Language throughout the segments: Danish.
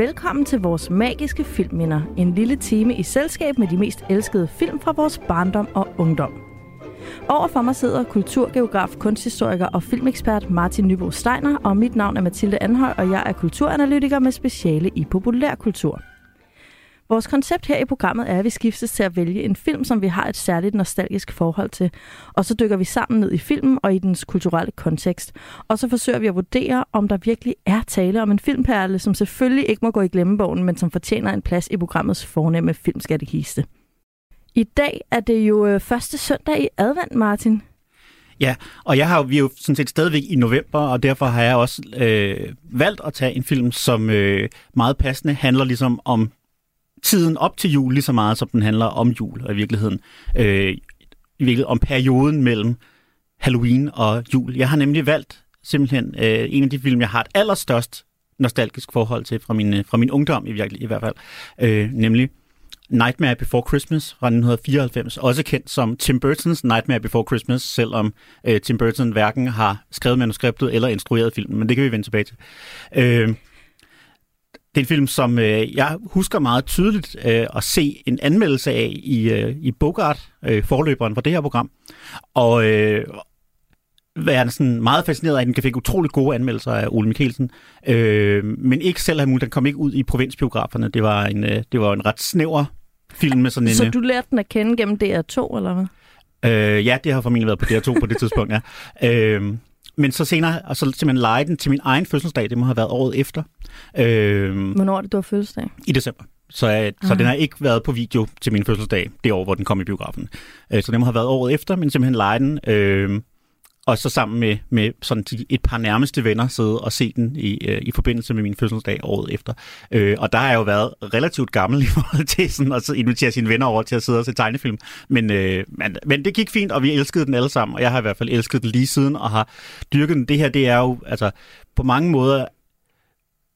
Velkommen til vores magiske filmminder. En lille time i selskab med de mest elskede film fra vores barndom og ungdom. Overfor mig sidder kulturgeograf, kunsthistoriker og filmekspert Martin Nybo Steiner, og mit navn er Mathilde Anhøj, og jeg er kulturanalytiker med speciale i populærkultur. Vores koncept her i programmet er, at vi skiftes til at vælge en film, som vi har et særligt nostalgisk forhold til. Og så dykker vi sammen ned i filmen og i dens kulturelle kontekst. Og så forsøger vi at vurdere, om der virkelig er tale om en filmperle, som selvfølgelig ikke må gå i glemmebogen, men som fortjener en plads i programmets fornemme filmskattekiste. I dag er det jo første søndag i advent, Martin. Ja, og vi er jo sådan set stadigvæk i november, og derfor har jeg også valgt at tage en film, som meget passende handler ligesom om tiden op til jul, lige så meget som den handler om jul, og i virkeligheden om perioden mellem Halloween og jul. Jeg har nemlig valgt simpelthen en af de film, jeg har et allerstørst nostalgisk forhold til fra min ungdom i hvert fald, nemlig Nightmare Before Christmas fra 1994, også kendt som Tim Burton's Nightmare Before Christmas, selvom Tim Burton hverken har skrevet manuskriptet eller instrueret filmen, men det kan vi vende tilbage til. Det er en film, som jeg husker meget tydeligt at se en anmeldelse af i Bogart, forløberen for det her program, og være sådan meget fascineret af, at den fik utroligt gode anmeldelser af Ole Mikkelsen, men ikke selv have den kom ikke ud i provinsbiograferne. Det var en ret snæver film med sådan en... Så du lærte den at kende gennem DR2, eller hvad? Ja, det har formentlig været på DR2 på det tidspunkt, ja. Men så senere, og så simpelthen lejede den til min egen fødselsdag. Det må have været året efter. Hvornår er det, du har fødselsdag? I december. Så den har ikke været på video til min fødselsdag, det år, hvor den kom i biografen. Så det må have været året efter, men simpelthen lejede den. Og så sammen med sådan et par nærmeste venner sidde og se den i forbindelse med min fødselsdag året efter. Og der har jeg jo været relativt gammel i forhold til sådan, og så inviterer sine venner over til at sidde og se tegnefilm. Men det gik fint, og vi elskede den alle sammen, og jeg har i hvert fald elsket den lige siden og har dyrket den. Det her, det er jo altså på mange måder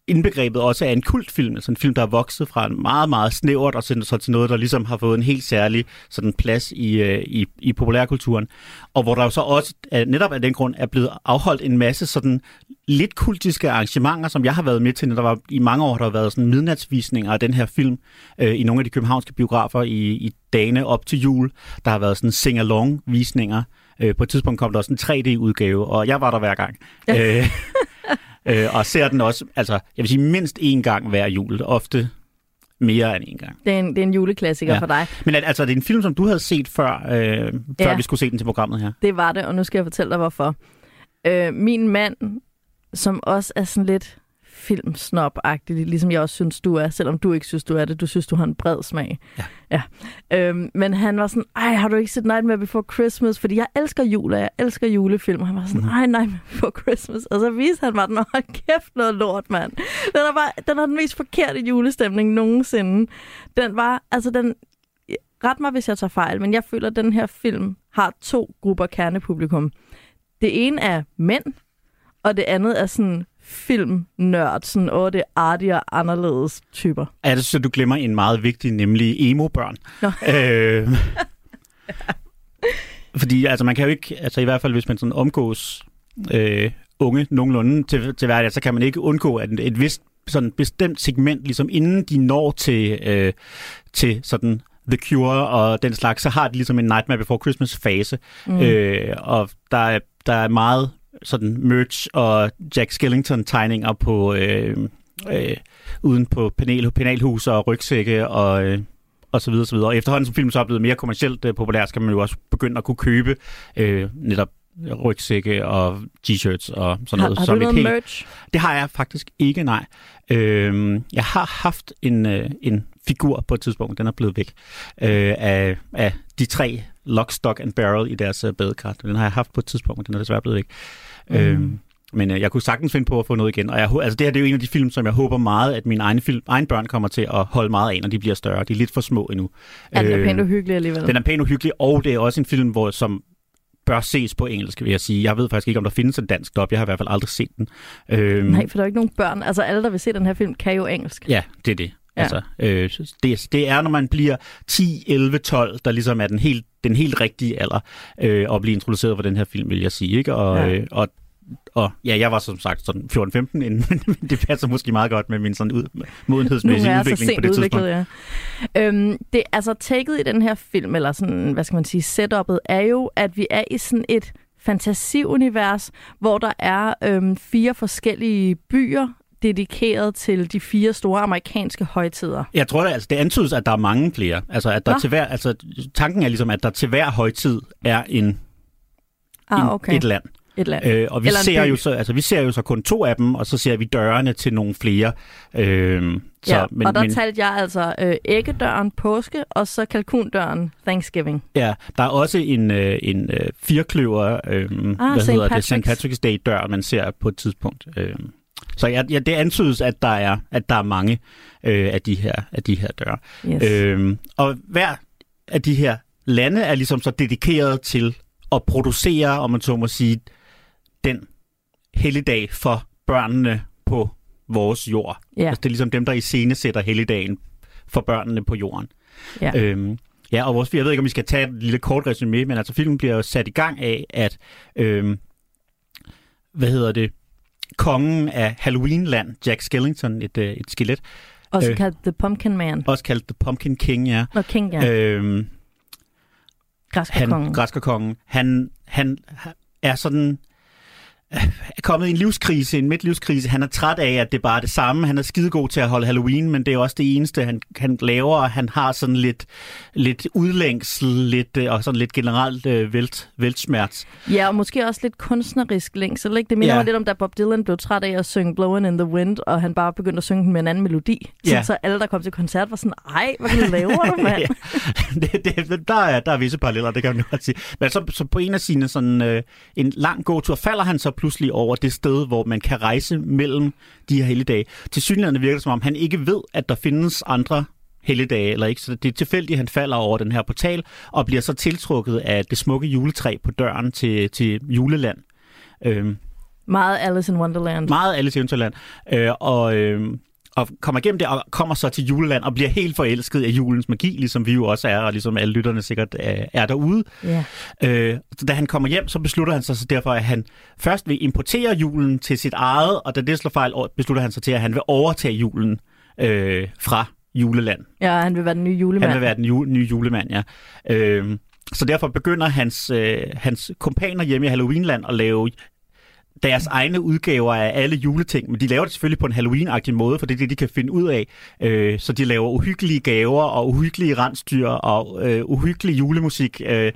indbegrebet også af en kultfilm, altså en film, der er vokset fra en meget, meget snævert og så til noget, der ligesom har fået en helt særlig sådan plads i populærkulturen, og hvor der jo så også netop af den grund er blevet afholdt en masse sådan lidt kultiske arrangementer, som jeg har været med til. Der var i mange år, der har været sådan midnatsvisninger af den her film i nogle af de københavnske biografer i dagene op til jul. Der har været sådan sing-along-visninger. På et tidspunkt kom der også en 3D-udgave, og jeg var der hver gang. Og ser den også, altså, jeg vil sige, mindst én gang hver jul. Ofte mere end én gang. Det er en juleklassiker, ja, for dig. Men altså, det er en film, som du havde set før ja, vi skulle se den til programmet her. Det var det, og nu skal jeg fortælle dig, hvorfor. Min mand, som også er sådan lidt filmsnob-agtig, ligesom jeg også synes, du er, selvom du ikke synes, du er det. Du synes, du har en bred smag. Ja. Men han var sådan, ej, har du ikke set Nightmare Before Christmas? Fordi jeg elsker jul, og jeg elsker julefilm. Og han var sådan, ej, Nightmare Before Christmas. Og så viste han mig den, og hold kæft noget lort, mand. Den var den mest forkerte julestemning nogensinde. Den ret mig, hvis jeg tager fejl, men jeg føler, at den her film har to grupper kernepublikum. Det ene er mænd, og det andet er sådan filmnørd, sådan, det er arty og anderledes typer. Ja, det synes jeg, du glemmer en meget vigtig, nemlig emo-børn. Fordi, altså, man kan jo ikke, altså i hvert fald, hvis man sådan omgås unge nogenlunde til hverdag, så kan man ikke undgå, at et vist sådan bestemt segment, ligesom inden de når til sådan The Cure og den slags, så har de ligesom en Nightmare Before Christmas-fase. Og der er meget sådan merch og Jack Skellington tegninger på uden på penalhus og rygsække og så videre, så videre. Og efterhånden som filmen så er blevet mere kommercielt populær, skal man jo også begynde at kunne købe netop rygsække og t-shirts og sådan noget. Har du noget merch? Det har jeg faktisk ikke, nej. Jeg har haft en figur på et tidspunkt, den er blevet væk, af de tre Lock, Stock and Barrel i deres badekar. Den har jeg haft på et tidspunkt, men den er desværre blevet væk. Men jeg kunne sagtens finde på at få noget igen. Og det her det er jo en af de film, som jeg håber meget, at mine egne børn kommer til at holde meget af, når de bliver større. De er lidt for små endnu. Den er pænt uhyggelig alligevel. Den er pænt uhyggelig, og det er også en film, som bør ses på engelsk, vil jeg sige. Jeg ved faktisk ikke, om der findes en dansk dub. Jeg har i hvert fald aldrig set den. Nej, for der er ikke nogen børn. Altså alle, der vil se den her film, kan jo engelsk. Ja, det er det. Ja. Altså, det er, når man bliver 10, 11, 12, der ligesom er den helt rigtige alder at blive introduceret for den her film, vil jeg sige. Ikke? Og, ja. og, Og ja, jeg var som sagt sådan 14-15 inden, men det passer måske meget godt med min sådan modenhedsmæssige udvikling på det tidspunkt. Ja. Det altså taget i den her film, eller sådan, hvad skal man sige, setup'et er jo, at vi er i sådan et fantasiunivers, hvor der er 4 forskellige byer, dedikeret til de 4 store amerikanske højtider. Jeg tror da, altså det antydes, at der er mange flere. Altså at der til hver, altså tanken er ligesom, at der til hver højtid er et land. Og vi ser jo så, altså vi ser jo så kun 2 af dem, og så ser vi dørene til nogle flere. Men talte jeg altså æggedøren påske, og så kalkundøren Thanksgiving. Ja, der er også en firkløver, St. Patrick's Day dør, man ser på et tidspunkt. Så ja, det antydes, at der er mange af de her døre. Yes. Og hver af de her lande er ligesom så dedikeret til at producere, om man så må sige, den helligdag for børnene på vores jord. Yeah. Altså, det er ligesom dem, der iscenesætter helligdagen for børnene på jorden. Yeah. Jeg ved ikke, om vi skal tage et lille kort resumé, men altså filmen bliver jo sat i gang af, at kongen af Halloween-land, Jack Skellington, et skelet. Også kaldt The Pumpkin Man. Også kaldt The Pumpkin King, ja. Og King, ja. Græskerkongen. Han er sådan er kommet i en livskrise, en midtlivskrise. Han er træt af, at det bare er det samme. Han er skidegod til at holde Halloween, men det er også det eneste, han laver. Han har sådan lidt udlængsel, og sådan lidt generelt velsmert. Ja, og måske også lidt kunstnerisk længsel. Ikke? Det minder mig lidt om, da Bob Dylan blev træt af at synge Blowin' in the Wind, og han bare begyndte at synge den med en anden melodi. Sådan, så alle, der kom til koncert, var sådan, ej, hvad laver du, mand? Der er visse paralleller, det kan man godt sige. Men så på en af sine sådan en lang gåtur falder han så pludselig over det sted, hvor man kan rejse mellem de her helligdage. Tilsyneladende virker det, som om han ikke ved, at der findes andre helligdage, eller ikke. Så det er tilfældigt, at han falder over den her portal, og bliver så tiltrukket af det smukke juletræ på døren til juleland. Meget Alice in Wonderland. Og kommer igennem det, og kommer så til juleland, og bliver helt forelsket af julens magi, ligesom vi jo også er, og ligesom alle lytterne sikkert er derude. Yeah. Da han kommer hjem, så beslutter han sig så derfor, at han først vil importere julen til sit eget, og da det slår fejl, beslutter han sig til, at han vil overtage julen fra juleland. Ja, han vil være den nye julemand. Nye julemand, ja. Så derfor begynder hans kompaner hjemme i Halloweenland at lave deres egne udgaver af alle juleting, men de laver det selvfølgelig på en Halloween-agtig måde, for det er det, de kan finde ud af. Så de laver uhyggelige gaver og uhyggelige rensdyr og uhyggelig julemusik. Et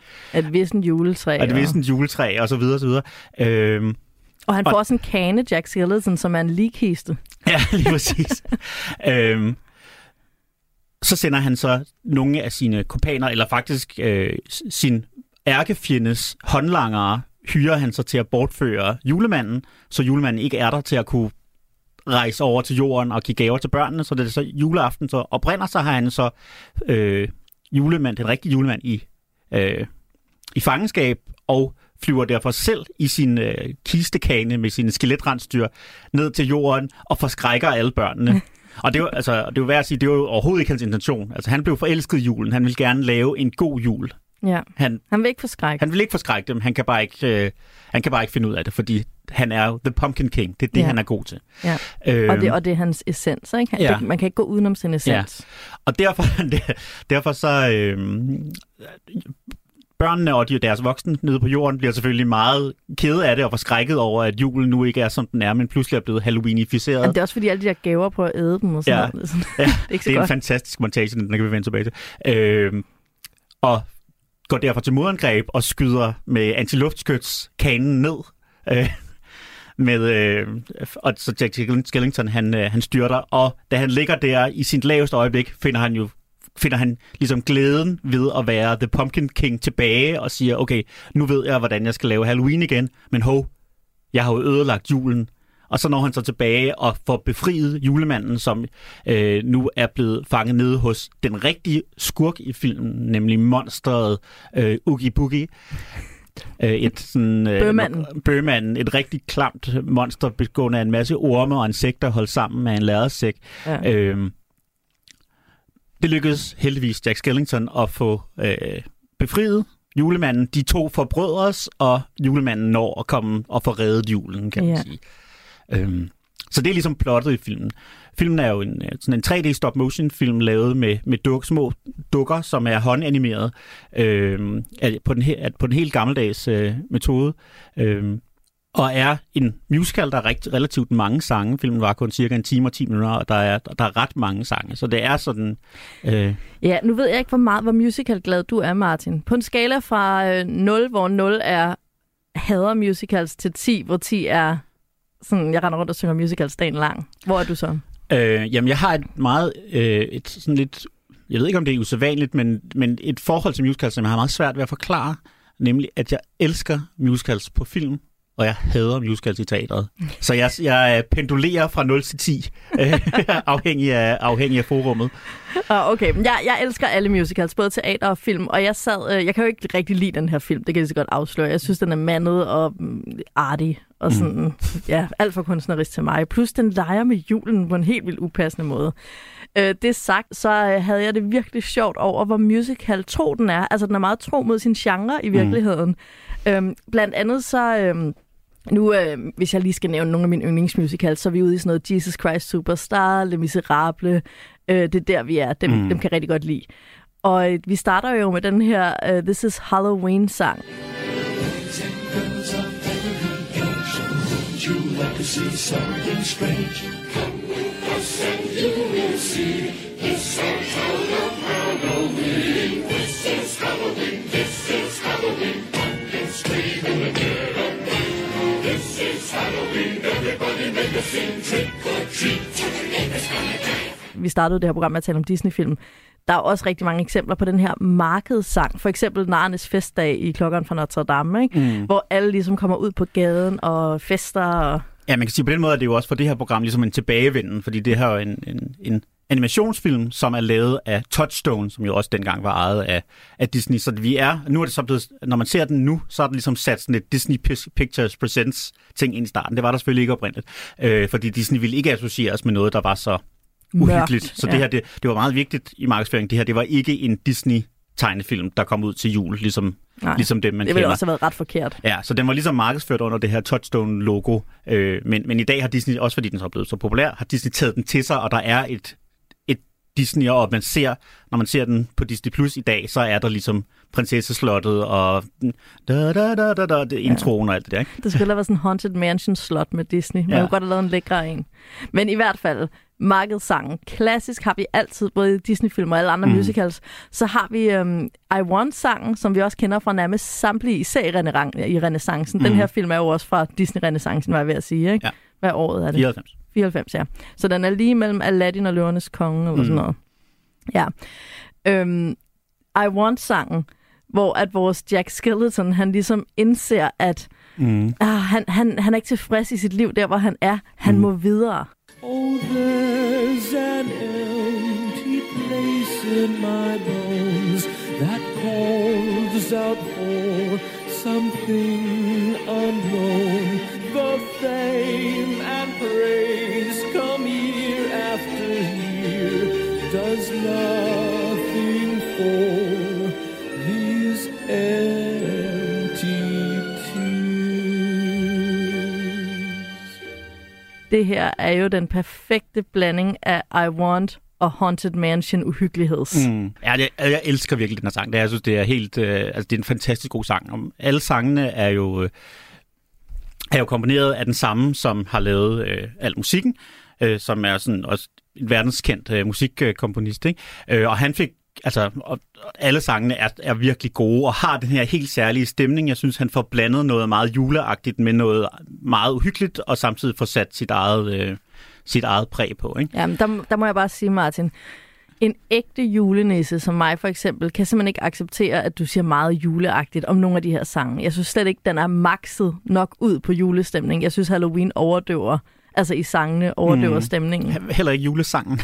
vissent juletræ. Og så videre, så videre. Og han får også en kane, Jack Skellington, som er en ligkiste. Ja, lige præcis. Så sender han så nogle af sine kompaner, eller faktisk sin ærkefjendes håndlangere, hyrer han sig til at bortføre julemanden, så julemanden ikke er der til at kunne rejse over til jorden og give gaver til børnene, så det er så juleaften, så oprænder sig, har han så den rigtige julemand i fangenskab, og flyver derfor selv i sin kistekane med sine skeletrensdyr ned til jorden og forskrækker alle børnene. Og det er jo, værd at sige, det var jo overhovedet ikke hans intention. Altså, han blev forelsket i julen, han ville gerne lave en god jul. Ja. Han vil ikke forskrække. Han vil ikke forskrække dem. Han kan bare ikke finde ud af det, fordi han er jo The Pumpkin King. Det er det, han er god til. Ja. Og det er hans essens, ikke? Man kan ikke gå udenom sin essens. Ja. Og derfor så børnene og deres voksne nede på jorden bliver selvfølgelig meget kede af det og forskrækket over, at julen nu ikke er, som den er, men pludselig er blevet halloweenificeret. Men det er også fordi alle de der gaver på at æde dem og sådan noget. Det er en fantastisk montage, den kan vi vende tilbage til. Og går derfor til modangreb og skyder med antiluftskyts kanen ned. Og så Jack Skellington, han styrter, og da han ligger der i sit laveste øjeblik, finder han ligesom glæden ved at være The Pumpkin King tilbage og siger, okay, nu ved jeg, hvordan jeg skal lave Halloween igen, men jeg har jo ødelagt julen. Og så når han så tilbage og får befriet julemanden, som nu er blevet fanget nede hos den rigtige skurk i filmen, nemlig monsteret Oogie Boogie. Bøgemanden, et rigtig klamt monster begående af en masse orme og insekter holdt sammen med en lædersæk. Ja. Det lykkedes heldigvis Jack Skellington at få befriet julemanden, de to forbrødres, og julemanden når at komme og få reddet julen, kan man sige. Så det er ligesom plottet i filmen. Filmen er jo sådan en 3D stop-motion-film lavet med små dukker, som er håndanimeret på den helt gammeldags metode. Og er en musical, der er relativt mange sange. Filmen var kun cirka en time og 10 minutter, og der er ret mange sange. Så det er sådan... Ja, nu ved jeg ikke, hvor musical-glad du er, Martin. På en skala fra 0, hvor 0 er hader musicals, til 10, hvor 10 er... Sådan, jeg render rundt og synger musicals dagen lang. Hvor er du så? Jamen, jeg har et meget... et sådan lidt... Jeg ved ikke, om det er usædvanligt, men et forhold til musicals, som jeg har meget svært ved at forklare. Nemlig, at jeg elsker musicals på film, og jeg hader musicals i teateret. Så jeg pendulerer fra 0 til 10, afhængig af forummet. Okay, men jeg elsker alle musicals, både teater og film, og jeg kan jo ikke rigtig lide den her film, det kan jeg så godt afsløre. Jeg synes, den er mandet og arty, og sådan, alt for kunstnerisk til mig. Plus, den leger med julen på en helt vildt upassende måde. Det sagt, så havde jeg det virkelig sjovt over, hvor musical tro den er. Altså, den er meget tro mod sin genre i virkeligheden. Blandt andet så... Nu, hvis jeg lige skal nævne nogle af mine yndlingsmusicals, så er vi ude i sådan noget Jesus Christ Superstar, Les Misérables. Det er der, vi er. Dem kan jeg rigtig godt lide. Og vi starter jo med den her This is Halloween-sang. Vi startede det her program med at tale om Disney-film. Der er også rigtig mange eksempler på den her markedssang. For eksempel Narrenes Festdag i Klokkeren fra Notre Dame, ikke? Hvor alle ligesom kommer ud på gaden og fester. Og... Ja, man kan sige på den måde, at det er jo også for det her program ligesom en tilbagevenden, fordi det her er jo en animationsfilm, som er lavet af Touchstone, som jo også dengang var ejet af Disney. Så nu er det så blevet, når man ser den nu, så er den ligesom sat sådan et Disney Pictures Presents ting ind i starten. Det var der selvfølgelig ikke oprindeligt, fordi Disney ville ikke associeres med noget, der var så uhyggeligt. Mørkt, så det her, det var meget vigtigt i markedsføringen. Det her, det var ikke en Disney tegnefilm, der kom ud til jul, ligesom det, man kender. Det ville også have været ret forkert. Ja, så den var ligesom markedsført under det her Touchstone-logo. Men i dag har Disney, også fordi den så er blevet så populær, har Disney taget den til sig, og der er et Disney, og når man ser den på Disney Plus i dag, så er der ligesom prinsesseslottet og introen og alt det der, ikke? Det skulle have været sådan en Haunted Mansion-slot med Disney. Man kunne godt have lavet en lækre en. Men i hvert fald... markedssangen. Klassisk har vi altid, både i Disney-film og alle andre musicals. Så har vi I Want-sangen, som vi også kender fra nærmest samtlige, især i renaissancen. Den her film er jo også fra Disney-renaissancen, var jeg ved at sige, ikke? Ja. Hvad året er det? 94. 94, ja. Så den er lige mellem Aladdin og Løvernes Kongen eller sådan noget. Ja. I Want-sangen, hvor at vores Jack Skellington, han ligesom indser, at han er ikke tilfreds i sit liv, der hvor han er. Han må videre. Oh, there's an empty place in my bones that calls out for something unknown. The fame and praise come year after year, does nothing for these Det her er jo den perfekte blanding af I Want og Haunted Mansion uhyggeligheds. Ja, jeg elsker virkelig den her sang. Jeg synes, det er helt, det er en fantastisk god sang. Alle sangene er jo komponeret af den samme, som har lavet al musikken, som er sådan også en verdenskendt musikkomponist, ikke? Og han fik alle sangene er virkelig gode og har den her helt særlige stemning. Jeg synes, han får blandet noget meget juleagtigt med noget meget uhyggeligt, og samtidig får sat sit eget præg på, ikke? Jamen, der må jeg bare sige, Martin, en ægte julenisse som mig for eksempel, kan simpelthen ikke acceptere, at du siger meget juleagtigt om nogle af de her sange. Jeg synes slet ikke, den er makset nok ud på julestemning. Jeg synes, Halloween overdøver, altså i sangene, overdøver stemningen. Heller ikke julesangen.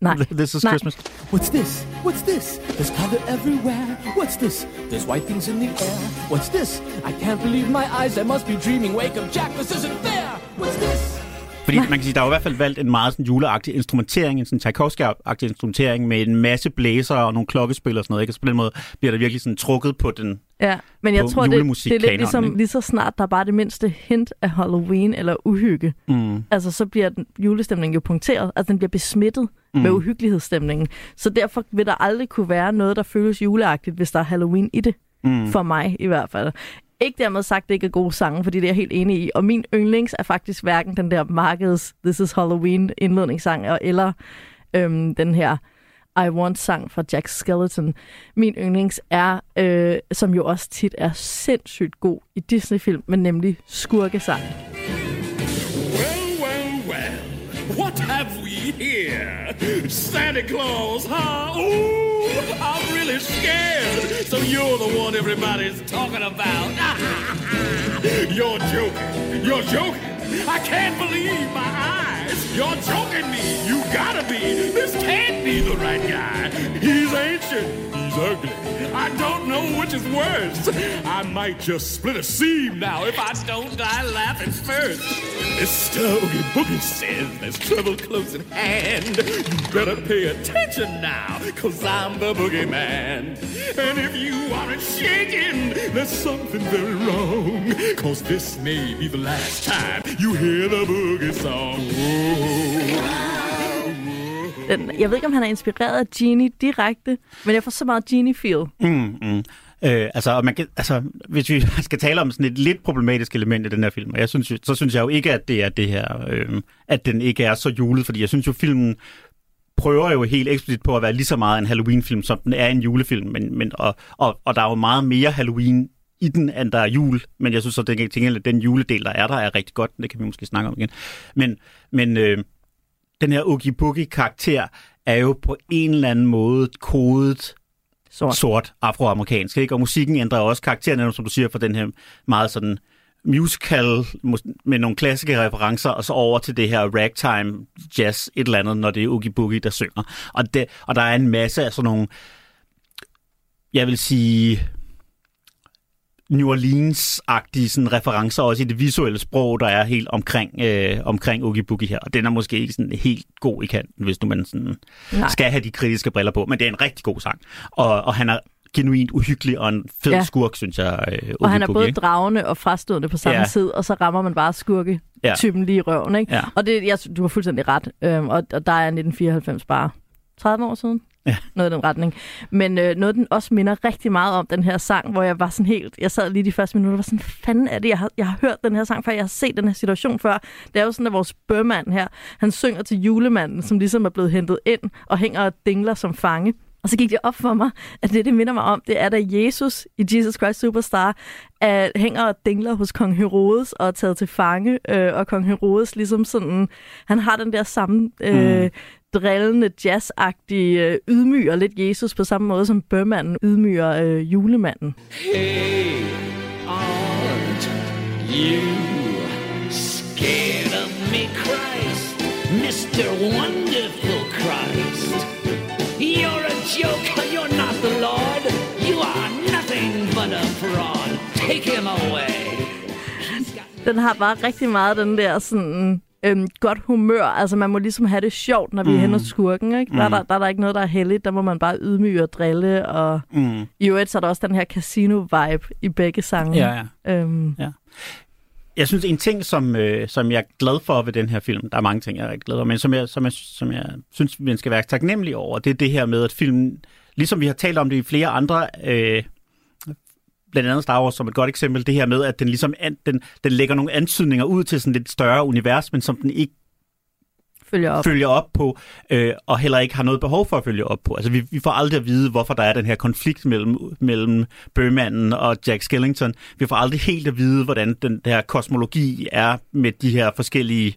Nej. This is Christmas. What's this? What's this? There's color everywhere. What's this? There's white things in the air. What's this? I can't believe my eyes. I must be dreaming. Wake up, Jack. This isn't fair. What's this? Fordi man kan sige, der er jo i hvert fald valgt en meget sådan juleagtig instrumentering, en sådan Tchaikovsky-agtig instrumentering med en masse blæser og nogle klokkespil og sådan noget, ikke? Og så på den måde bliver der virkelig sådan trukket på den. Ja, men jeg tror, det er lidt ligesom lige så snart, der er bare det mindste hint af Halloween eller uhygge. Mm. Altså, så bliver julestemningen jo punkteret. Altså, den bliver besmittet med uhyggelighedsstemningen. Så derfor vil der aldrig kunne være noget, der føles juleagtigt, hvis der er Halloween i det. Mm. For mig i hvert fald. Ikke dermed sagt, det ikke er gode sange, fordi det er jeg helt enig i. Og min yndlings er faktisk hverken den der markeds This is Halloween indledningssang, eller den her I Want-sang fra Jack Skellington. Min yndlings er, som jo også tit er sindssygt god i Disney-film, men nemlig skurkesang. Well, well, well. What have we here? Santa Claus, huh? Ooh, I'm really scared. So you're the one everybody's talking about. You're joking. You're joking. I can't believe my eyes. You're joking me. You gotta be. This can't be the right guy. He's ancient. He's ugly. I don't know which is worse. I might just split a seam now if I don't die laughing first. Mr. Oogie Boogie says there's trouble close at hand. You better pay attention now, cause I'm the boogeyman. And if you aren't shaking, there's something very wrong. Cause this may be the last time you hear the boogie song. Jeg ved ikke, om han er inspireret af Genie direkte, men jeg får så meget Genie-feel. Altså, hvis vi skal tale om sådan et lidt problematisk element i den her film, og så synes jeg jo ikke, at det er det her, at den ikke er så julet, fordi jeg synes jo, filmen prøver jo helt eksplicit på at være lige så meget en Halloween-film, som den er en julefilm, men der er jo meget mere Halloween i den, end der er jul, men jeg synes så, at den juledel, der er rigtig godt, det kan vi måske snakke om igen. Men den her Oogie Boogie-karakter er jo på en eller anden måde kodet sort afroamerikansk, ikke? Og musikken ændrer også karakteren, som du siger, fra den her meget sådan musical med nogle klassiske referencer, og så over til det her ragtime jazz et eller andet, når det er Oogie Boogie, der synger. Og der er en masse af sådan nogle, jeg vil sige, New Orleans-agtige sådan referencer også i det visuelle sprog, der er helt omkring Oogie Boogie her. Og den er måske ikke sådan helt god i kanten, hvis nu man sådan skal have de kritiske briller på. Men det er en rigtig god sang. Og han er genuint uhyggelig og en fed skurk, synes jeg. Og han er både dragende og frastødende på samme tid, og så rammer man bare skurke-typen lige i røven. Ikke? Ja. Og det, du har fuldstændig ret. Og der er 1994 bare 30 år siden. Ja. Noget i den retning. Men noget, den også minder rigtig meget om, den her sang, hvor jeg var sådan helt... Jeg sad lige de første minutter og var sådan, fanden er det? Jeg har hørt den her sang før, jeg har set den her situation før. Det er jo sådan, at vores bøhmand her, han synger til julemanden, som ligesom er blevet hentet ind og hænger og dingler som fange. Og så gik det op for mig, at det minder mig om, det er, da Jesus i Jesus Christ Superstar hænger og dingler hos kong Herodes og er taget til fange. Og kong Herodes ligesom sådan... Han har den der samme... drillende, jazzagtige ydmyger lidt Jesus på samme måde, som bøhmanden ydmyger julemanden. Hey, aren't you scared of me, Christ? Mr. Wonderful Christ. You're a joke, you're not the Lord. You are nothing but a fraud. Take him away. Den har bare rigtig meget den der sådan... godt humør. Altså, man må ligesom have det sjovt, når vi er hen hos skurken, ikke? Der er ikke noget, der er heldigt. Der må man bare ydmyge og drille, og i øvrigt så er der også den her casino-vibe i begge sange. Ja. Jeg synes, en ting, som jeg er glad for ved den her film, der er mange ting, jeg er rigtig glad for, men som jeg synes, man skal være taknemmelig over, det er det her med, at filmen, ligesom vi har talt om det i flere andre... blandt andet Star Wars som et godt eksempel, det her med, at den ligesom den lægger nogle antydninger ud til sådan lidt større univers, men som den ikke følger op på, og heller ikke har noget behov for at følge op på. Altså, vi får aldrig at vide, hvorfor der er den her konflikt mellem bøhmanden og Jack Skellington. Vi får aldrig helt at vide, hvordan den her kosmologi er med de her forskellige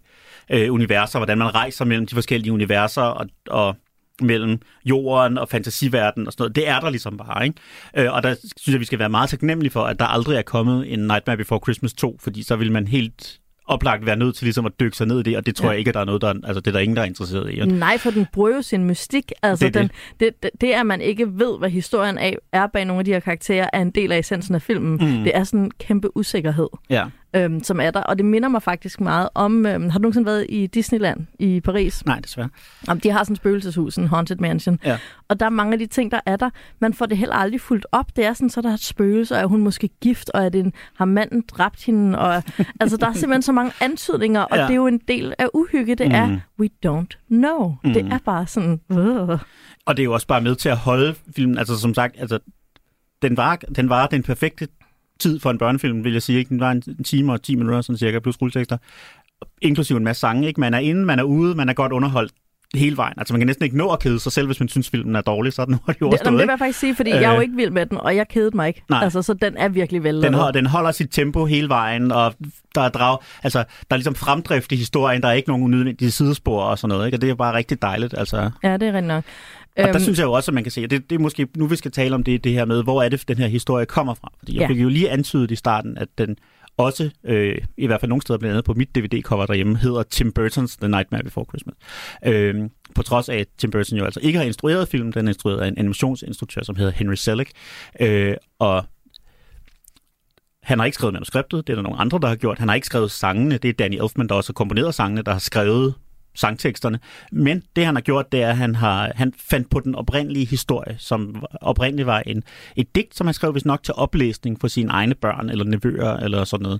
universer, hvordan man rejser mellem de forskellige universer og mellem jorden og fantasiverden og sådan noget. Det er der ligesom bare, ikke? Og der synes jeg, vi skal være meget taknemmelige for, at der aldrig er kommet en Nightmare Before Christmas 2, fordi så vil man helt oplagt være nødt til ligesom at dykke sig ned i det, og det tror jeg ikke, at der er noget, der er ingen, der er interesseret i. Nej, for den bruger jo sin mystik. Altså, det at man ikke ved, hvad historien er bag nogle af de her karakterer, er en del af essensen af filmen. Det er sådan en kæmpe usikkerhed. Ja. som er der. Og det minder mig faktisk meget om... har du nogensinde været i Disneyland i Paris? Nej, desværre. Jamen, de har sådan et spøgelseshus, sådan Haunted Mansion. Ja. Og der er mange af de ting, der er der. Man får det heller aldrig fuldt op. Det er sådan, så der er et spøgelse, og er hun måske gift, og er det en, har manden dræbt hende? Og, altså, der er simpelthen så mange antydninger, og det er jo en del af uhygge. Det er, we don't know. Det er bare sådan... Og det er jo også bare med til at holde filmen. Altså, som sagt, altså, den var den perfekte tid for en børnefilm, vil jeg sige. Ikke? Den var en time og 10 minutter, sådan cirka, plus rulletekster. Inklusiv en masse sange. Ikke? Man er inde, man er ude, man er godt underholdt hele vejen. Altså, man kan næsten ikke nå at kede sig selv, hvis man synes, filmen er dårlig. Så er den hurtigt overstået. Det vil jeg faktisk sige, fordi jeg er jo ikke vild med den, og jeg kedede mig ikke. Nej. Altså, så den er virkelig vel. Den holder sit tempo hele vejen, og der er drag. Altså, der er ligesom fremdrift i historien. Der er ikke nogen unødvendige sidespor og sådan noget. Ikke? Og det er bare rigtig dejligt. Altså. Ja, det er rigtig nok. Og der synes jeg jo også, at man kan se, at det er måske, nu vi skal tale om det her med, hvor er det, den her historie kommer fra. Fordi jeg fik jo lige antydet i starten, at den også, i hvert fald nogle steder blandt andet på mit DVD-cover derhjemme, hedder Tim Burton's The Nightmare Before Christmas. På trods af, at Tim Burton jo altså ikke har instrueret filmen, den er instrueret af en animationsinstruktør, som hedder Henry Selick. Og han har ikke skrevet manuskriptet, det er der nogle andre, der har gjort. Han har ikke skrevet sangene, det er Danny Elfman, der også har komponeret sangene, der har skrevet sangteksterne, men det han har gjort, det er, at han fandt på den oprindelige historie, som oprindeligt var et digt, som han skrev vist nok til oplæsning for sine egne børn, eller nevøer, eller sådan noget.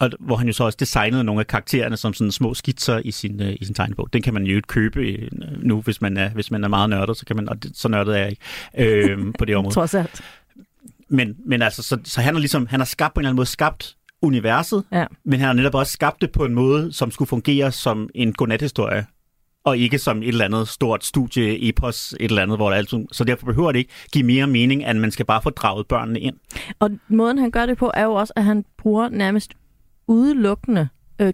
Og hvor han jo så også designede nogle af karaktererne som sådan små skitser i sin tegnebog. Den kan man jo ikke købe nu, hvis man er meget nørdet, så kan man, og så nørdet er jeg ikke på det område. Trods alt. Men altså, så han har ligesom, han har skabt på en eller anden måde universet, men han har netop også skabt det på en måde, som skulle fungere som en godnathistorie, og ikke som et eller andet stort studie-epos, et eller andet, hvor der altid... Så derfor behøver det ikke give mere mening, at man skal bare få draget børnene ind. Og måden, han gør det på, er jo også, at han bruger nærmest udelukkende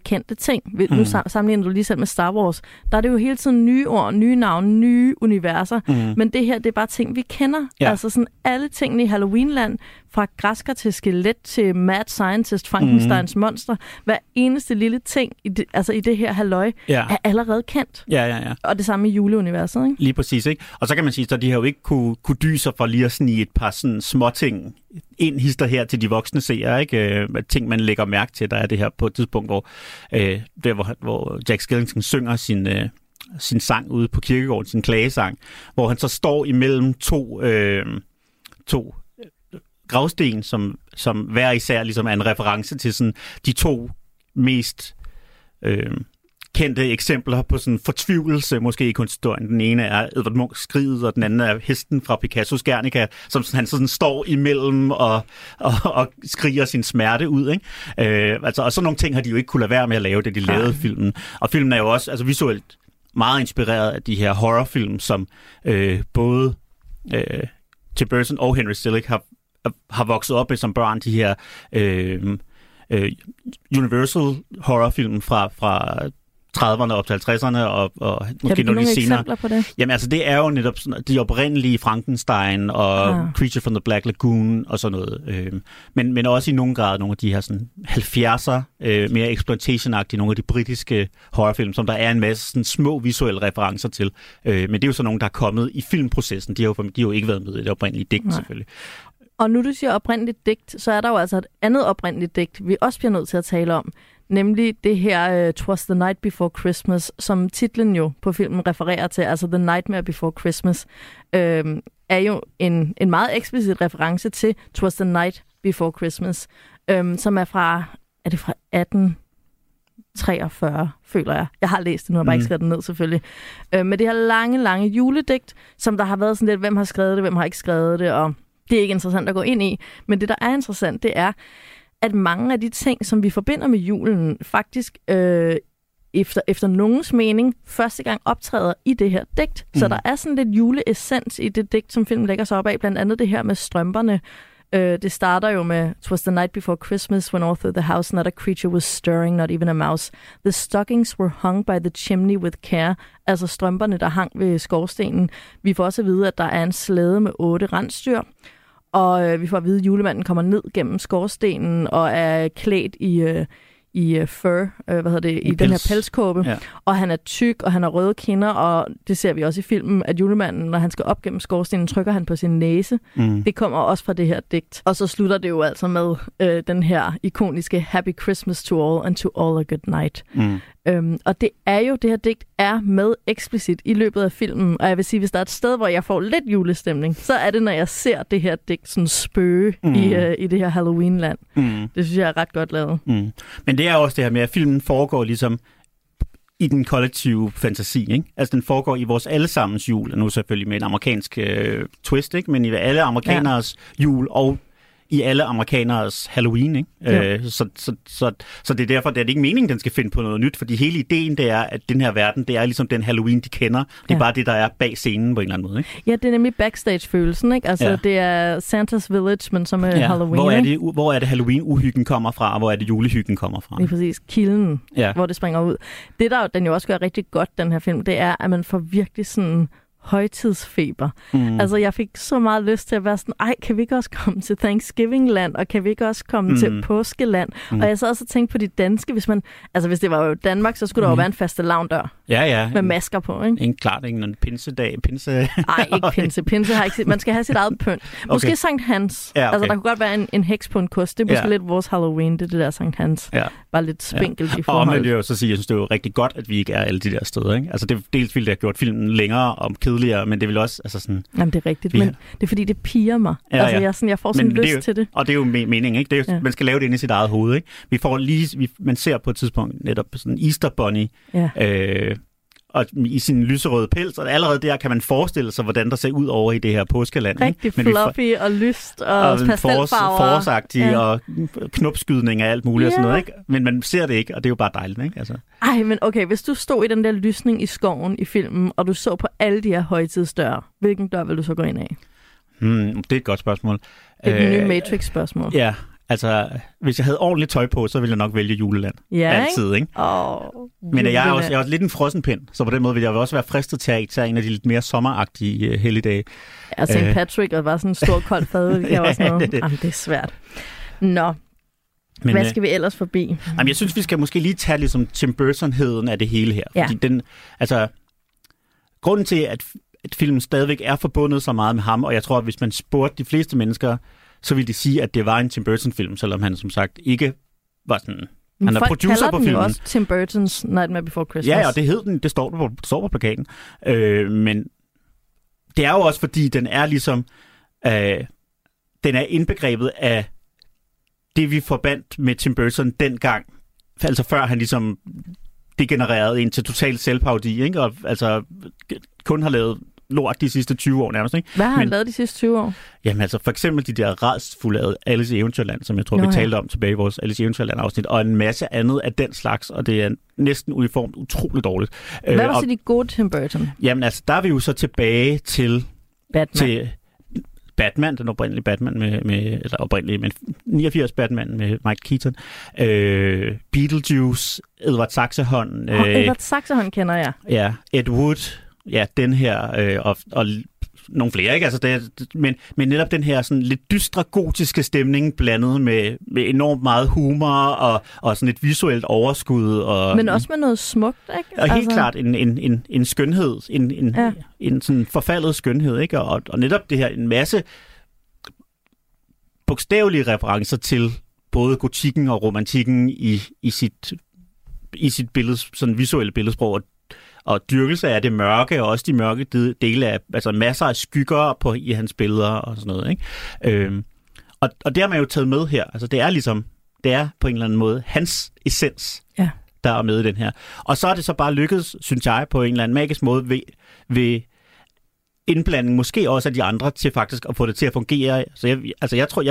kendte ting. Nu sammenligner du lige selv med Star Wars. Der er det jo hele tiden nye ord, nye navne, nye universer, men det her, det er bare ting, vi kender. Ja. Altså sådan alle tingene i Halloween-land, fra græsker til skelet til mad scientist, Frankensteins monster. Hver eneste lille ting i det her halløj er allerede kendt. Ja. Og det samme i juleuniverset, ikke? Lige præcis, ikke? Og så kan man sige, at de har jo ikke kunne dyse for lige at snige et par sådan småting ind hister her til de voksne seere, ikke? Ting, man lægger mærke til. Der er det her på et tidspunkt, hvor Jack Skellington synger sin sang ude på kirkegården, sin klagesang, hvor han så står imellem to gravsten, som hver især ligesom er en reference til sådan de to mest kendte eksempler på sådan fortvivlelse, måske i kunsthistorien. Den ene er Edvard Munchs Skriget, og den anden er Hesten fra Picassos Guernica, som han sådan står imellem og skriger sin smerte ud. Ikke? Altså, og sådan nogle ting har de jo ikke kunne lade være med at lave, da de lavede filmen. Og filmen er jo også altså visuelt meget inspireret af de her horrorfilm, som både Tim Burton og Henry Selick har vokset op med som børn, de her Universal horrorfilm fra 30'erne op til 50'erne og måske nogle senere. Kan du give det? Jamen altså, det er jo netop sådan, de oprindelige Frankenstein og Creature from the Black Lagoon og sådan noget. Men også i nogen grad nogle af de her sådan 70'er, mere exploitation-agtige, nogle af de britiske horrorfilm, som der er en masse sådan små visuelle referencer til. Men det er jo så nogen, der er kommet i filmprocessen. De har jo ikke været med i det oprindelige digt, selvfølgelig. Og nu du siger oprindeligt digt, så er der jo altså et andet oprindeligt digt, vi også bliver nødt til at tale om. Nemlig det her Twas the Night Before Christmas, som titlen jo på filmen refererer til, altså The Nightmare Before Christmas, er jo en meget eksplicit reference til Twas the Night Before Christmas, som er fra 1843, føler jeg. Jeg har læst det nu, og bare ikke skrevet det ned, selvfølgelig. Med det her lange, lange juledigt, som der har været sådan lidt, hvem har skrevet det, hvem har ikke skrevet det, og det er ikke interessant at gå ind i. Men det, der er interessant, det er, at mange af de ting, som vi forbinder med julen, faktisk efter nogens mening første gang optræder i det her digt. Så der er sådan lidt juleessens i det digt, som filmen lægger sig op af. Blandt andet det her med strømperne. Det starter jo med, "Twas the night before Christmas, when all through the house not a creature was stirring, not even a mouse. The stockings were hung by the chimney with care." Altså strømperne, der hang ved skorstenen. Vi får også at vide, at der er en slæde med 8 rensdyr. Og vi får at vide, at julemanden kommer ned gennem skorstenen og er klædt i i i den her pelskåbe. Ja. Og han er tyk, og han har røde kinder, og det ser vi også i filmen, at julemanden, når han skal op gennem skorstenen, trykker han på sin næse. Mm. Det kommer også fra det her digt. Og så slutter det jo altså med den her ikoniske Happy Christmas to all and to all a good night. Mm. Og det her digt er med eksplicit i løbet af filmen, og jeg vil sige, hvis der er et sted, hvor jeg får lidt julestemning, så er det, når jeg ser det her digt sådan spøge i det her Halloween-land. Mm. Det synes jeg er ret godt lavet. Mm. Men det er også det her med, at filmen foregår ligesom i den kollektive fantasi, ikke? Altså den foregår i vores allesammens jul, og nu selvfølgelig med en amerikansk twist, ikke? Men i alle amerikaneres jul og i alle amerikaneres Halloween, ikke? Ja. Så det er derfor, det er ikke meningen, den skal finde på noget nyt, fordi hele ideen, det er, at den her verden, det er ligesom den Halloween, de kender. Det er bare det, der er bag scenen på en eller anden måde, ikke? Ja, det er nemlig backstage-følelsen, ikke? Altså, det er Santa's Village, men som er Halloween, hvor er det Halloween-uhyggen kommer fra, og hvor er det julehyggen kommer fra? Lige præcis. Kilden, hvor det springer ud. Det, der den jo også gør rigtig godt, den her film, det er, at man får virkelig sådan højtidsfeber. Mm. Altså, jeg fik så meget lyst til at være sådan, kan vi ikke også komme til Thanksgiving-land, og kan vi ikke også komme til påskeland? Mm. Og jeg så også tænkte på de danske, hvis det var jo Danmark, så skulle der jo være en fastelavnsdør. Ja. Med masker på, ikke? En pinsedag. Nej, ikke pinse. Pinse har ikke set. Man skal have sit eget pynt. Måske Sankt Hans. Ja, okay. Altså, der kunne godt være en heks på en kost. Det er måske lidt vores Halloween, det er det der Sankt Hans. Ja. Bare lidt spinkelt i forhold. Og man vil jo så sige, jeg synes, det er jo rigtig godt, at vi ikke er alle de der steder, ikke? Altså, det er dels ville det have gjort filmen længere og kedeligere, men det vil også, altså sådan... Jamen, det er rigtigt, men det er fordi, det piger mig. Ja, altså, jeg får sådan lyst til det. Og det er jo meningen, ikke? Det er jo, man skal lave det inde i sit eget hoved, ikke? Man ser på et tidspunkt netop sådan Easter Bunny, og i sin lyserøde pels, og allerede der kan man forestille sig, hvordan der ser ud over i det her påskeland. Rigtig fluffy og lyst og pastelfarver. Forårsagtig og knopskydning og alt muligt og sådan noget, ikke? Men man ser det ikke, og det er jo bare dejligt, ikke? Altså. Ej, men okay, hvis du stod i den der lysning i skoven i filmen, og du så på alle de her højtidsdøre, hvilken dør vil du så gå ind af? Det er et godt spørgsmål. Det er et nye Matrix-spørgsmål. Ja, altså, hvis jeg havde ordentligt tøj på, så ville jeg nok vælge juleland. Ja, altid, ikke? Men jeg er også lidt en frossenpind, så på den måde ville jeg også være fristet til at tage en af de lidt mere sommeragtige helligdage. Og St. Patrick og bare sådan en stor kold fadøl. Det er svært. Nå, men hvad skal vi ellers forbi? Jamen, jeg synes, vi skal måske lige tage ligesom Tim Burton-heden af det hele her. Ja. Fordi grunden til, at filmen stadigvæk er forbundet så meget med ham, og jeg tror, at hvis man spurgte de fleste mennesker, så ville de sige, at det var en Tim Burton-film, selvom han som sagt ikke var sådan... Han er producer på filmen. Folk også Tim Burton's Nightmare Before Christmas. Ja, og det hed den. Det står på, plakaten. Men det er jo også, fordi den er ligesom... den er indbegrebet af det, vi forbandt med Tim Burton dengang. Altså før han ligesom degenererede ind til total selvparodi, ikke? Og altså kun har lavet... lort de sidste 20 år nærmest, ikke? Hvad har han lavet de sidste 20 år? Jamen altså, for eksempel de der rædsfulde Alice i Eventyrland, som jeg tror, vi talte om tilbage i vores Alice i Eventyrland-afsnit, og en masse andet af den slags, og det er næsten uniformt utroligt dårligt. Hvad var så de gode Tim Burton? Jamen altså, der er vi jo så tilbage til Batman. Den oprindelige Batman med 89 Batman med Mike Keaton, Beetlejuice, Edvard Saxehånd. Edvard Saxehånd kender jeg. Ja, Ed Wood. Ja, den her, og nogle flere, ikke? Altså, men netop den her sådan lidt dystre, gotiske stemning, blandet med enormt meget humor, og sådan et visuelt overskud. Og, men også med noget smukt, ikke? Og helt klart en skønhed, en sådan forfaldet skønhed, ikke? Og netop det her, en masse bogstavelige referencer til både gotikken og romantikken i sit sådan visuelle billedsprog, og dyrkelse af det mørke, og også de mørke dele af, altså masser af skygger i hans billeder og sådan noget, ikke? Og det har man jo taget med her. Altså det er ligesom, det er på en eller anden måde hans essens, der er med i den her. Og så er det så bare lykkedes, synes jeg, på en eller anden magisk måde ved indblanding, måske også af de andre, til faktisk at få det til at fungere. Så jeg tror,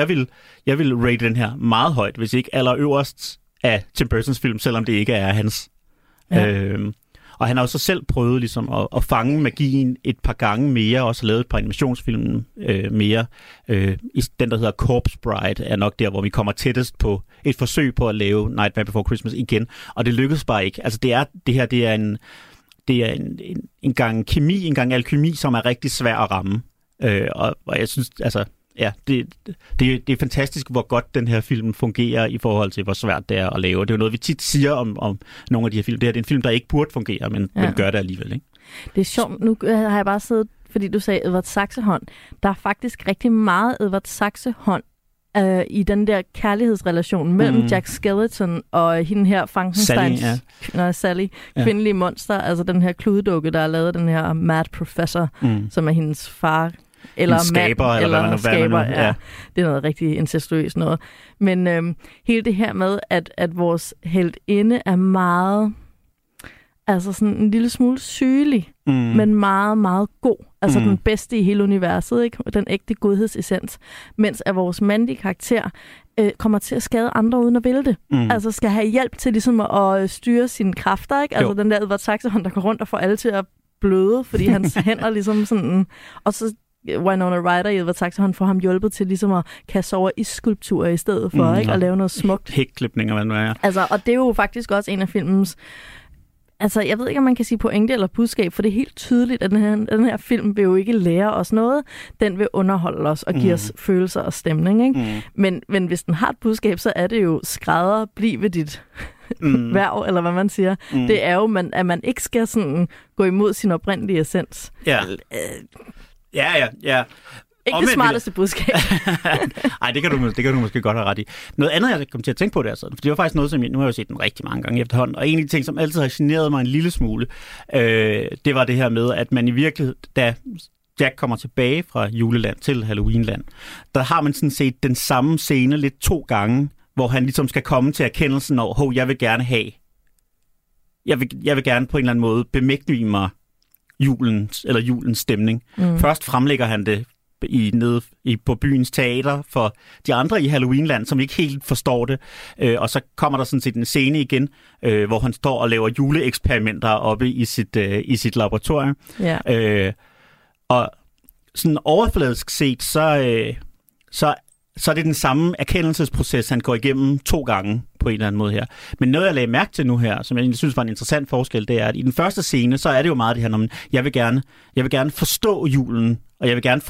jeg vil rate den her meget højt, hvis ikke allerøverst af Tim Burtons film, selvom det ikke er hans. Ja. Og han har jo så selv prøvet ligesom at fange magien et par gange mere, og også lavet et par animationsfilm mere. Den, der hedder Corpse Bride, er nok der, hvor vi kommer tættest på et forsøg på at lave Nightmare Before Christmas igen. Og det lykkedes bare ikke. Altså det her er en gang kemi, en gang alkymi, som er rigtig svær at ramme. Og jeg synes, altså Ja, det er fantastisk, hvor godt den her film fungerer i forhold til, hvor svært det er at lave. Det er jo noget, vi tit siger om nogle af de her film. Det her det er en film, der ikke burde fungere, men gør det alligevel. Ikke? Det er sjovt. Nu har jeg bare siddet, fordi du sagde Edvard Saxehånd. Der er faktisk rigtig meget Edvard Saxehånd i den der kærlighedsrelation mellem Jack Skellington og hende her Frankensteins Sally, kvindelige monster. Altså den her kludedukke, der har lavet den her Mad Professor, som er hendes far. Eller skaber, mand, eller skaber, ja. Det er noget rigtig incestuøst noget. Men hele det her med, at vores heltinde er meget, altså sådan en lille smule sygelig, men meget, meget god. Altså den bedste i hele universet, ikke? Den ægte godhedsessens. Mens at vores mandlige karakter kommer til at skade andre uden at ville det. Altså skal have hjælp til ligesom at styre sine kræfter, ikke? Altså den der Edvard Saxehånd, der går rundt og får alle til at bløde, fordi hans hænder ligesom sådan, og så Winona Ryder i Edvard Saxehånd får ham hjulpet til ligesom at kaste over isskulpturer i stedet for, ikke? At lave noget smukt. Hækklipninger, hvad nu er. Altså, og det er jo faktisk også en af filmens, altså jeg ved ikke, om man kan sige pointe eller budskab, for det er helt tydeligt, at den her film vil jo ikke lære os noget. Den vil underholde os og give os følelser og stemning, ikke? Men hvis den har et budskab, så er det jo skrædder, bliv ved dit værv, eller hvad man siger. Det er jo, at man ikke skal sådan gå imod sin oprindelige essens. Ja. Ja. Ikke det smarteste budskab. Nej, det kan du måske godt have ret i. Noget andet, jeg kom til at tænke på der, for det var faktisk noget, som jeg, nu har jeg jo set den rigtig mange gange efterhånden, og en af de ting, som altid har generet mig en lille smule, det var det her med, at man i virkeligheden, da Jack kommer tilbage fra Juleland til Halloween-land, der har man sådan set den samme scene lidt 2 gange, hvor han ligesom skal komme til erkendelsen over, jeg vil gerne have, jeg vil gerne på en eller anden måde bemægtige mig julens stemning. Først fremlægger han det på byens teater for de andre i Halloweenland, som ikke helt forstår det. Og så kommer der sådan set en scene igen, hvor han står og laver juleeksperimenter oppe i sit laboratorium. Yeah. Og sådan overfladisk set, så er det den samme erkendelsesproces, han går igennem 2 gange på en eller anden måde her. Men noget, jeg lagde mærke til nu her, som jeg synes var en interessant forskel, det er, at i den første scene, så er det jo meget det her, når jeg vil gerne forstå julen, og jeg vil gerne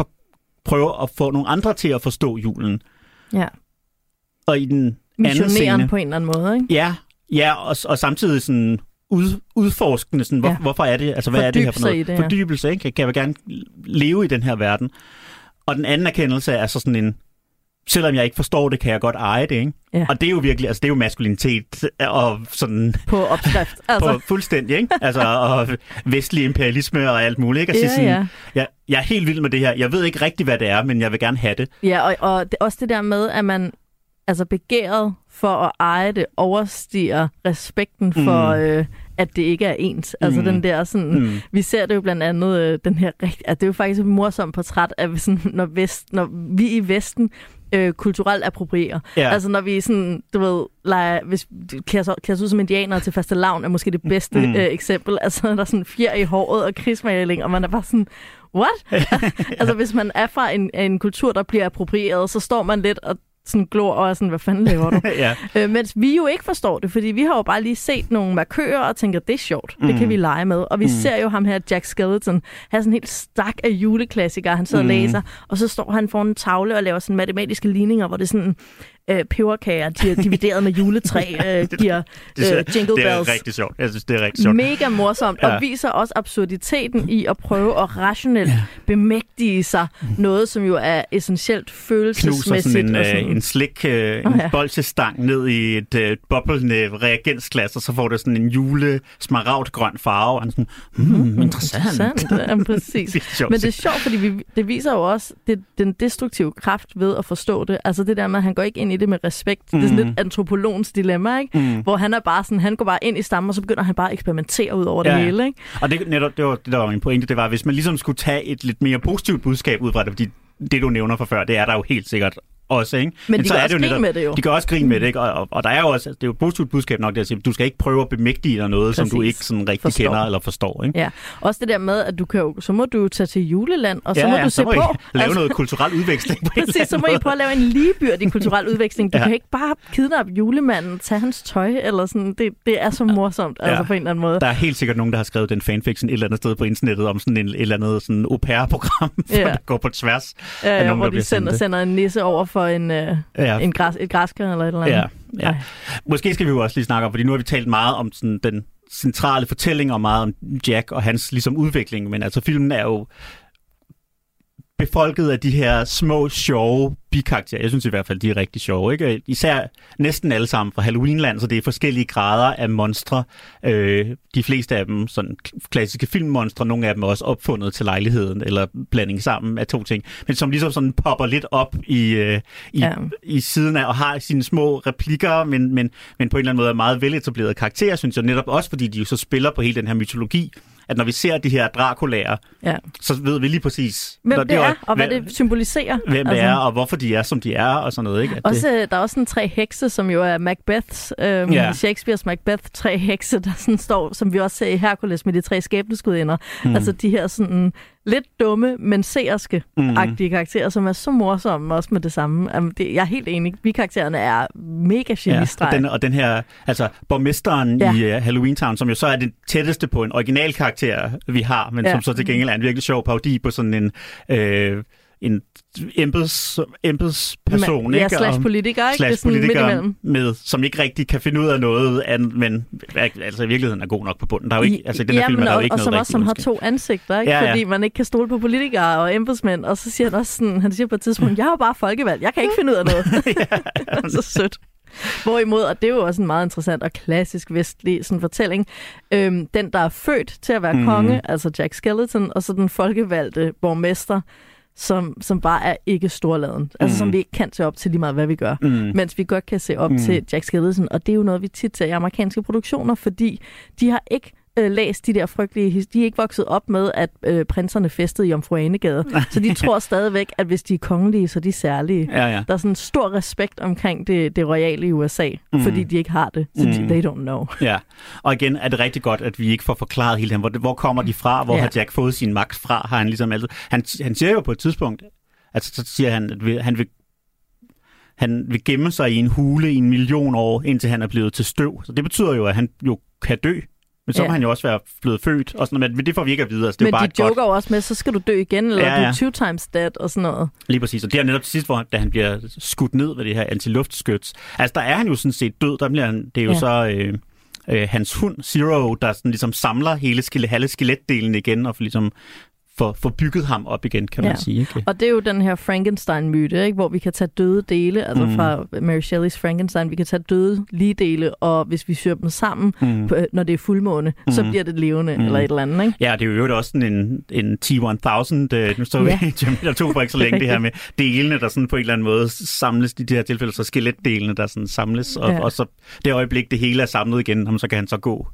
prøve at få nogle andre til at forstå julen. Ja. Og i den anden scene... på en eller anden måde, ikke? Ja, og samtidig sådan udforskende, sådan, hvorfor er det, altså hvad er det her for noget? Det, ja. Fordybelse, ikke? Kan jeg gerne leve i den her verden? Og den anden erkendelse er så sådan en, selvom jeg ikke forstår det, kan jeg godt eje det, ikke? Ja. Og det er jo virkelig, altså det er jo maskulinitet og sådan... på opskrift, altså. På fuldstændig, ikke? Altså, og vestlig imperialisme og alt muligt, ikke? Altså, Jeg er helt vild med det her. Jeg ved ikke rigtig, hvad det er, men jeg vil gerne have det. Ja, og det, også det der med, at man altså begæret for at eje det overstiger respekten for... at det ikke er ens. Altså den der sådan... Vi ser det jo blandt andet den her... det er jo faktisk et morsomt portræt af, sådan, når vi i Vesten kulturelt approprierer. Yeah. Altså når vi sådan, du ved, klæder os ud som indianere til fastelavn, er måske det bedste eksempel. Altså der er sådan fjer i håret og krigsmaling, og man er bare sådan... What? Altså hvis man er fra en kultur, der bliver approprieret, så står man lidt og sådan glor og sådan, hvad fanden laver du? Mens vi jo ikke forstår det, fordi vi har jo bare lige set nogle markører og tænker, det er sjovt, det kan vi lege med. Og vi ser jo ham her, Jack Skellington, have sådan en helt stak af juleklassikere, han sidder og læser, og så står han foran en tavle og laver sådan matematiske ligninger, hvor det er sådan, peberkager, de er divideret med juletræ, giver jingle bells. Det er rigtig sjovt. Jeg synes, det er rigtig sjovt. Mega morsomt, og viser også absurditeten i at prøve at rationelt bemægtige sig noget, som jo er essentielt følelsesmæssigt. Knuser sådan en slik, en bolsjestang ned i et boblende reagensglas, og så får det sådan en julesmaragdgrøn farve, og sådan, interessant. Ja, præcis. Men det er sjovt, fordi det viser jo også den destruktive kraft ved at forstå det. Altså det der med, at han går ikke ind i det med respekt. Det er sådan lidt antropologens dilemma, ikke? Hvor han er bare sådan, han går bare ind i stammen, og så begynder han bare at eksperimentere ud over det hele, ikke? Og det var det, der var min pointe, det var, hvis man ligesom skulle tage et lidt mere positivt budskab ud fra det, fordi det, du nævner for før, det er der jo helt sikkert også, ikke? Men så de gør også grin med det jo. De gør også grin med det, ikke? Og der er jo også, det er jo et positivt budskab nok, der siger, du skal ikke prøve at bemægtige dig noget, præcis, som du ikke sådan rigtig forstår, kender eller forstår, ikke? Ja. Også det der med, at du kan jo, så må du tage til juleland, og så må du se på. Lave noget kulturel udveksling. Præcis, så må I prøve at lave en ligebyrdig kulturel udveksling. Du kan ikke bare kidnappe julemanden, tage hans tøj, eller sådan. Det er så morsomt, altså på en eller anden måde. Der er helt sikkert nogen, der har skrevet den fanfiction et eller andet sted på internettet om sådan et eller andet sådan au pair-program, der går på tværs. Ja, hvor de sender en nisse over for et græsker eller et eller andet. Ja. Måske skal vi jo også lige snakke om, fordi nu har vi talt meget om sådan den centrale fortælling og meget om Jack og hans ligesom udvikling, men altså filmen er jo befolket af de her små, sjove bikarakterer. Jeg synes i hvert fald, de er rigtig sjove, ikke? Især næsten alle sammen fra Halloween-land, så det er forskellige grader af monstre. De fleste af dem sådan klassiske filmmonstre, nogle af dem er også opfundet til lejligheden, eller blanding sammen af to ting, men som ligesom sådan popper lidt op i siden af, og har sine små replikker, men på en eller anden måde er meget veletablerede karakterer, synes jeg netop også, fordi de jo så spiller på hele den her mytologi, at når vi ser de her Draculaer, så ved vi lige præcis, hvem det er, og hvad det symboliserer. Hvem det er, og hvorfor de er, som de er, og sådan noget. Ikke? Der er også sådan tre hekse, som jo er Macbeths, Shakespeares Macbeth, tre hekse, der sådan står, som vi også ser i Hercules med de tre skæbneskudinder. Altså de her sådan lidt dumme, men seerske-agtige karakterer, som er så morsomme også med det samme. Jeg er helt enig. Bikaraktererne er mega genistreg. Og den her, altså borgmesteren i Halloween-town, som jo så er det tætteste på en original karakter, vi har, men som så til gengæld er en virkelig sjov parodi på sådan en embedsperson, ikke? Ja, slash politiker, ikke? Slash politiker, som ikke rigtig kan finde ud af noget, men altså i virkeligheden er god nok på bunden. Der er jo ikke, altså i den her film er der jo ikke noget rigtigt. Og som har to ansigter, ikke? Fordi man ikke kan stole på politikere og embedsmænd, og så siger han også sådan, han siger på et tidspunkt, jeg er jo bare folkevalgt, jeg kan ikke finde ud af noget. Så sødt. Hvorimod, og det er jo også en meget interessant og klassisk vestlig sådan fortælling, den der er født til at være konge, altså Jack Skellington, og så den folkevalgte borgmester, som bare er ikke storladen. Altså som vi ikke kan se op til lige meget, hvad vi gør. Mens vi godt kan se op til Jack Skellington. Og det er jo noget, vi tit ser i amerikanske produktioner, fordi de har ikke læst de der frygtelige. De er ikke vokset op med, at prinserne festede i Jomfru Anegade. Så de tror stadigvæk, at hvis de er kongelige, så er de særlige. Ja. Der er sådan en stor respekt omkring det royale i USA, fordi de ikke har det. Så they don't know. Ja. Og igen er det rigtig godt, at vi ikke får forklaret hele tiden. Hvor kommer de fra? Hvor har Jack fået sin magt fra? Har han ligesom altid... Han siger jo på et tidspunkt, altså så siger han, at han vil gemme sig i en hule i 1 million år, indtil han er blevet til støv. Så det betyder jo, at han jo kan dø. Men så må han jo også være blevet født, og sådan noget, men det får vi ikke at vide. Altså, det men er bare de joker også med, så skal du dø igen, eller du er 20 times dead, og sådan noget. Lige præcis, og det er netop til sidst, hvor han bliver skudt ned ved det her antiluftskyts. Altså, der er han jo sådan set død, der bliver han, det er jo så hans hund, Zero, der sådan ligesom samler hele skeletdelen igen, og ligesom for bygget ham op igen, kan man sige. Ikke? Og det er jo den her Frankenstein-myte, ikke? Hvor vi kan tage døde dele, altså fra Mary Shelleys Frankenstein, vi kan tage døde lige dele, og hvis vi syr dem sammen, når det er fuldmåne, så bliver det levende eller et eller andet. Ikke? Ja, det er jo også sådan en T-1000, nu står vi i Jamila 2 for ikke så længe, det her med delene, der sådan på en eller anden måde samles, i det her tilfælde, så skeletdelene, der sådan samles, og så det øjeblik, det hele er samlet igen, så kan han så gå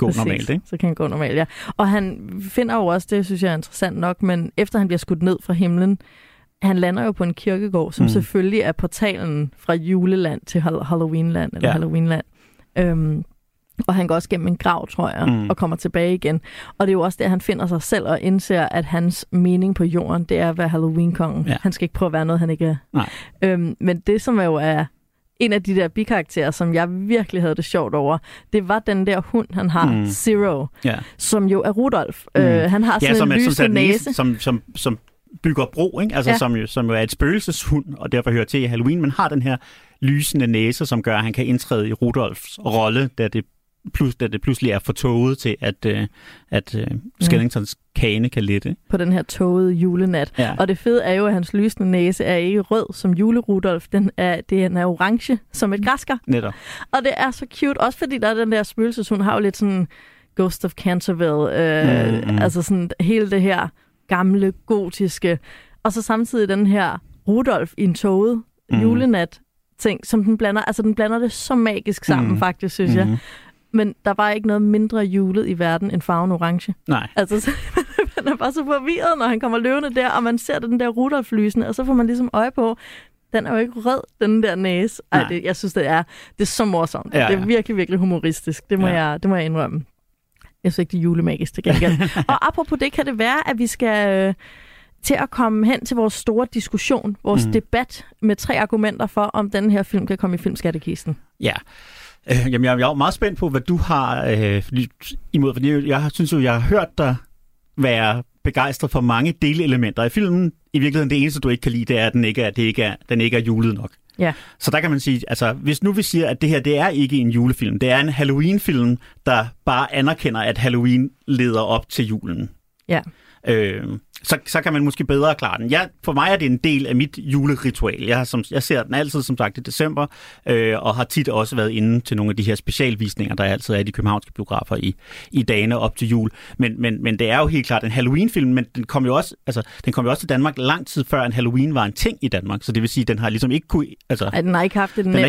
normalt. Ikke? Så kan han gå normalt, Og han finder jo også, det synes jeg er interessant, nok, men efter han bliver skudt ned fra himlen, han lander jo på en kirkegård, som selvfølgelig er portalen fra juleland til Halloweenland, eller Halloweenland. Og han går også gennem en grav, tror jeg, og kommer tilbage igen. Og det er jo også der, han finder sig selv og indser, at hans mening på jorden, det er at være Halloween-kongen. Ja. Han skal ikke prøve at være noget, han ikke er. Nej. Men det, som jo er en af de der bikarakterer, som jeg virkelig havde det sjovt over, det var den der hund, han har, Zero, som jo er Rudolf. Han har sådan en lysende næse. Som bygger bro, ikke? Altså, som jo er et spøgelseshund, og derfor hører til i Halloween, men har den her lysende næse, som gør, at han kan indtræde i Rudolfs rolle, da det pludselig er for tåget til, at Skellingtons kane kan lette. På den her tågede julenat. Ja. Og det fede er jo, at hans lysende næse er ikke rød som julerudolf. Den er orange som et græsker. Netop. Og det er så cute. Også fordi der er den der spøgelseshund, har jo lidt sådan Ghost of Canterville. Altså sådan hele det her gamle, gotiske. Og så samtidig den her Rudolf i en tåget julenat ting, som den blander. Altså den blander det så magisk sammen faktisk, synes jeg. Men der var ikke noget mindre julet i verden end farven orange. Nej. Altså, man er bare så forvirret, når han kommer løvende der, og man ser den der Rudolf-lysende, og så får man ligesom øje på, den er jo ikke rød, den der næse. Ej, det, jeg synes, det er så morsomt. Ja, ja. Det er virkelig, virkelig humoristisk. Det må jeg indrømme. Jeg synes ikke, det er julemagisk til gengæld. Og apropos det, kan det være, at vi skal til at komme hen til vores store diskussion, vores debat med 3 argumenter for, om den her film kan komme i filmskattekisten. Ja. Jamen, jeg er jo meget spændt på, hvad du har imod, fordi jeg synes jo, jeg har hørt dig være begejstret for mange delelementer i filmen. I virkeligheden, det eneste, du ikke kan lide, det er, at den ikke er julet nok. Ja. Så der kan man sige, altså, hvis nu vi siger, at det her, det er ikke en julefilm, det er en Halloween-film, der bare anerkender, at Halloween leder op til julen. Ja. Så kan man måske bedre klare den. For mig er det en del af mit juleritual. Jeg ser den altid, som sagt, i december, og har tit også været inde til nogle af de her specialvisninger, der altid er i de københavnske biografer i dagene op til jul. Men det er jo helt klart en Halloween-film, men den kom jo også til Danmark lang tid før, en Halloween var en ting i Danmark. Så det vil sige, at den har ligesom ikke kunne... Altså, at den har ikke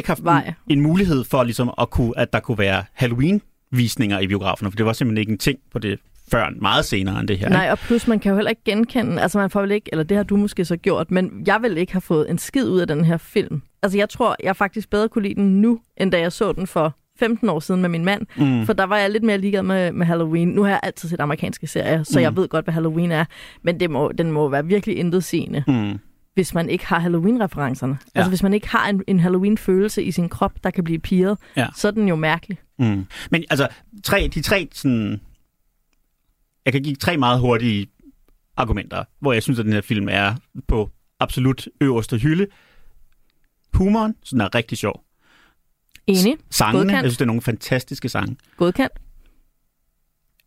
haft, en mulighed for, ligesom, at der kunne være Halloween-visninger i biograferne, for det var simpelthen ikke en ting på det... før meget senere end det her. Nej, og plus man kan jo heller ikke genkende, altså man får vel ikke, eller det har du måske så gjort, men jeg vil ikke have fået en skid ud af den her film. Altså jeg tror, jeg faktisk bedre kunne lide den nu, end da jeg så den for 15 år siden med min mand, for der var jeg lidt mere ligeglad med Halloween. Nu har jeg altid set amerikanske serier, så jeg ved godt, hvad Halloween er, men den må være virkelig intetsigende, hvis man ikke har Halloween-referencerne. Ja. Altså hvis man ikke har en Halloween-følelse i sin krop, der kan blive pirret, så er den jo mærkelig. Men altså, de tre sådan... Jeg kan give 3 meget hurtige argumenter, hvor jeg synes, at den her film er på absolut øverste hylde. Humoren, så den er rigtig sjov. Enig. Sangene, godkendt. Jeg synes, det er nogle fantastiske sange. Godkendt.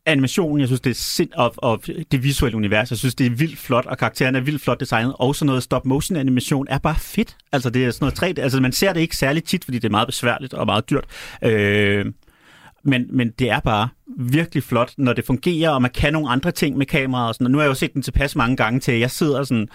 Animationen, jeg synes, det er og det visuelle univers, jeg synes, det er vildt flot, og karakteren er vildt flot designet, og sådan noget stop-motion-animation er bare fedt. Altså, det er sådan noget 3D. Altså, man ser det ikke særlig tit, fordi det er meget besværligt og meget dyrt. Men det er bare virkelig flot, når det fungerer, og man kan nogle andre ting med kameraet og sådan. Og nu har jeg jo set den tilpas mange gange til, at jeg sidder sådan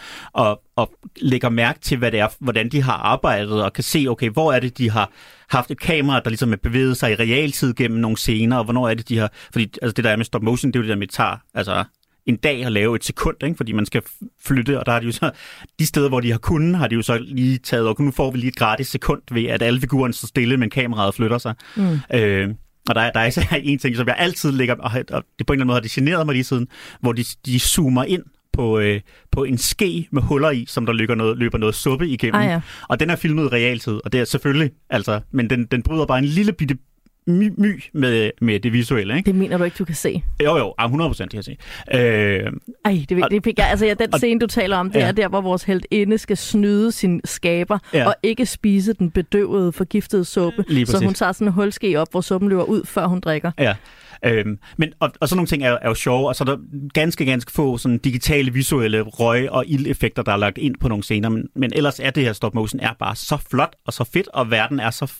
og lægger mærke til, hvad det er, hvordan de har arbejdet, og kan se, okay, hvor er det, de har haft et kamera, der ligesom er bevæget sig i realtid gennem nogle scener, og hvornår er det, de har... Fordi altså, det der er med stop motion, det er jo det der med, at det tager altså, en dag at lave et sekund, ikke? Fordi man skal flytte, og der har de jo så... De steder, hvor de har kunnet, har de jo så lige taget, og nu får vi lige et gratis sekund ved, at alle figurerne står stille, men kameraet flytter sig. Og der er især en ting, som jeg altid lægger, og det på en eller anden måde har det generet mig lige siden, hvor de zoomer ind på en ske med huller i, som der løber noget suppe igennem. Ah, ja. Og den er filmet i realtid, og det er selvfølgelig, altså, men den bryder bare en lille bitte my med det visuelle, ikke? Det mener du ikke, du kan se? Jo, 100% kan jeg se. Den scene, du taler om, det er der, hvor vores heltinde skal snyde sin skaber, og ikke spise den bedøvede, forgiftede suppe. Så hun tager sådan en hulske op, hvor suppen løber ud, før hun drikker. Ja. Men sådan nogle ting er jo sjove, og så er der ganske få sådan digitale, visuelle røg- og ildeffekter, der er lagt ind på nogle scener, men ellers er det her stop-motion er bare så flot og så fedt, og verden er så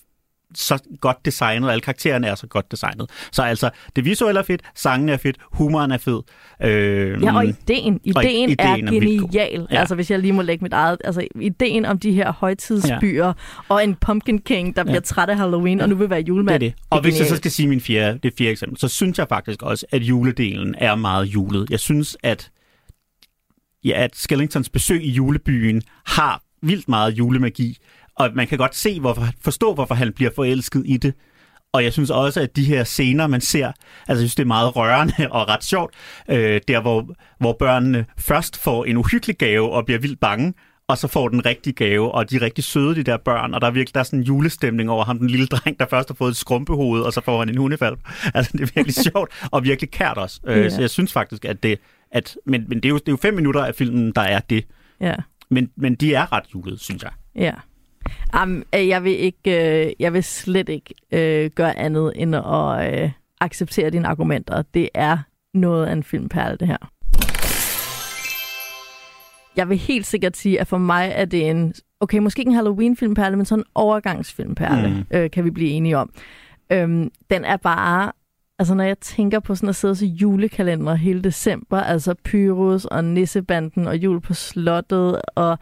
godt designet, og alle karaktererne er så godt designet. Så altså, det visuelle er fedt, sangen er fedt, humoren er fed. Og ideen. Ideen er genial. Ja. Altså, hvis jeg lige må lægge mit eget... Altså, ideen om de her højtidsbyer, og en pumpkin king, der bliver træt af Halloween, og nu vil være julemand. Det er det. Og hvis jeg så skal sige det fjerde eksempel, så synes jeg faktisk også, at juledelen er meget julet. Jeg synes, at Skellingtons besøg i julebyen har vildt meget julemagi, og man kan godt se, forstå, hvorfor han bliver forelsket i det. Og jeg synes også, at de her scener, man ser, altså jeg synes, det er meget rørende og ret sjovt, der hvor børnene først får en uhyggelig gave og bliver vildt bange, og så får den rigtige gave, og de er rigtig søde, de der børn, og der er virkelig sådan en julestemning over ham, den lille dreng, der først har fået et skrumpehoved, og så får han en hundefald. Altså det er virkelig sjovt, og virkelig kært også. Så jeg synes faktisk, at det... Men det er jo 5 minutter af filmen, der er det. Ja. Men de er ret julet, synes jeg. Ja. Jeg vil slet ikke gøre andet end at acceptere dine argumenter. Det er noget af en filmperle, det her. Jeg vil helt sikkert sige, at for mig er det en... Okay, måske ikke en Halloween-filmperle, men sådan en overgangsfilmperle, kan vi blive enige om. Den er bare... Altså, når jeg tænker på sådan at sidde og se julekalendere hele december, altså Pyrus og Nissebanden og Jul på Slottet og...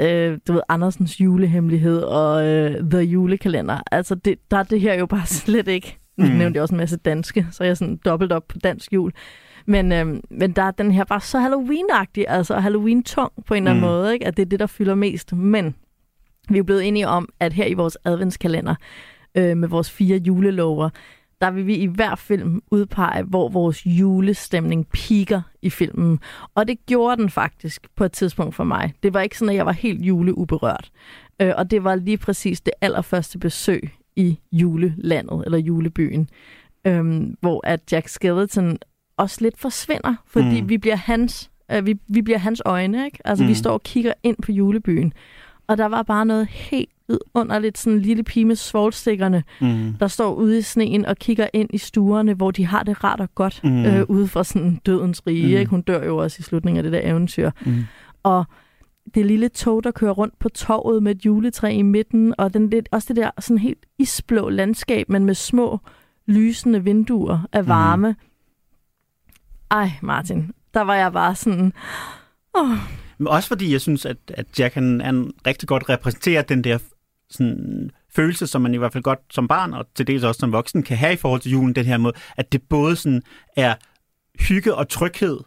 du ved, Andersens julehemmelighed og The Julekalender. Altså, der er det her jo bare slet ikke. Nu nævnte jeg også en masse danske, så jeg er sådan dobbelt op på dansk jul. Men der er den her bare så Halloween-agtig, altså Halloween-tung på en eller anden måde, ikke? At det er det, der fylder mest. Men Vi er blevet enige om, at her i vores adventskalender med vores 4 julelover, der vil vi i hver film udpege, hvor vores julestemning piker i filmen. Og det gjorde den faktisk på et tidspunkt for mig. Det var ikke sådan, at jeg var helt juleuberørt. Og det var lige præcis det allerførste besøg i julelandet, eller julebyen, hvor at Jack Skellington også lidt forsvinder, fordi vi bliver hans, vi bliver hans øjne, ikke? Altså, vi står og kigger ind på julebyen. Og der var bare noget helt vidunderligt, sådan en lille pige med svovlstikkerne, der står ude i sneen og kigger ind i stuerne, hvor de har det rart og godt ude fra sådan dødens rige. Ikke? Hun dør jo også i slutningen af det der eventyr. Og det lille tog, der kører rundt på torvet med et juletræ i midten, og den lidt, også det der sådan helt isblå landskab, men med små lysende vinduer af varme. Ej, Martin, der var jeg bare sådan... Men også fordi jeg synes, at Jack han rigtig godt repræsenterer den der sådan, følelse, som man i hvert fald godt som barn, og til dels også som voksen, kan have i forhold til julen, den her måde, at det både sådan, er hygge og tryghed,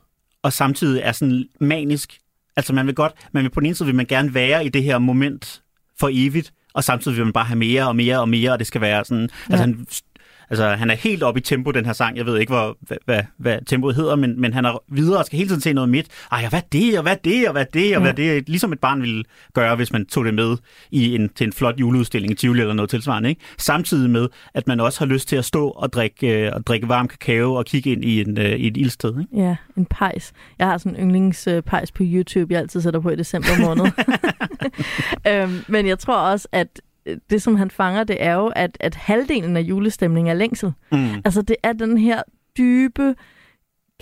og samtidig er sådan manisk. Altså man vil på den ene side vil man gerne være i det her moment for evigt, og samtidig vil man bare have mere og mere og mere, og det skal være sådan... Ja. Altså, han er helt oppe i tempo, den her sang. Jeg ved ikke, hvad tempoet hedder, men han er videre og skal hele tiden se noget midt. Ej, hvad det, ligesom et barn ville gøre, hvis man tog det med til en flot juleudstilling i Tivoli eller noget tilsvarende, ikke? Samtidig med, at man også har lyst til at stå og drikke varm kakao og kigge ind i et ildsted, ikke? Ja, en pejs. Jeg har sådan en yndlingspejs på YouTube, jeg altid sætter på i december måned. Men jeg tror også, at det, som han fanger, det er jo, at halvdelen af julestemningen er længsel. Altså, det er den her dybe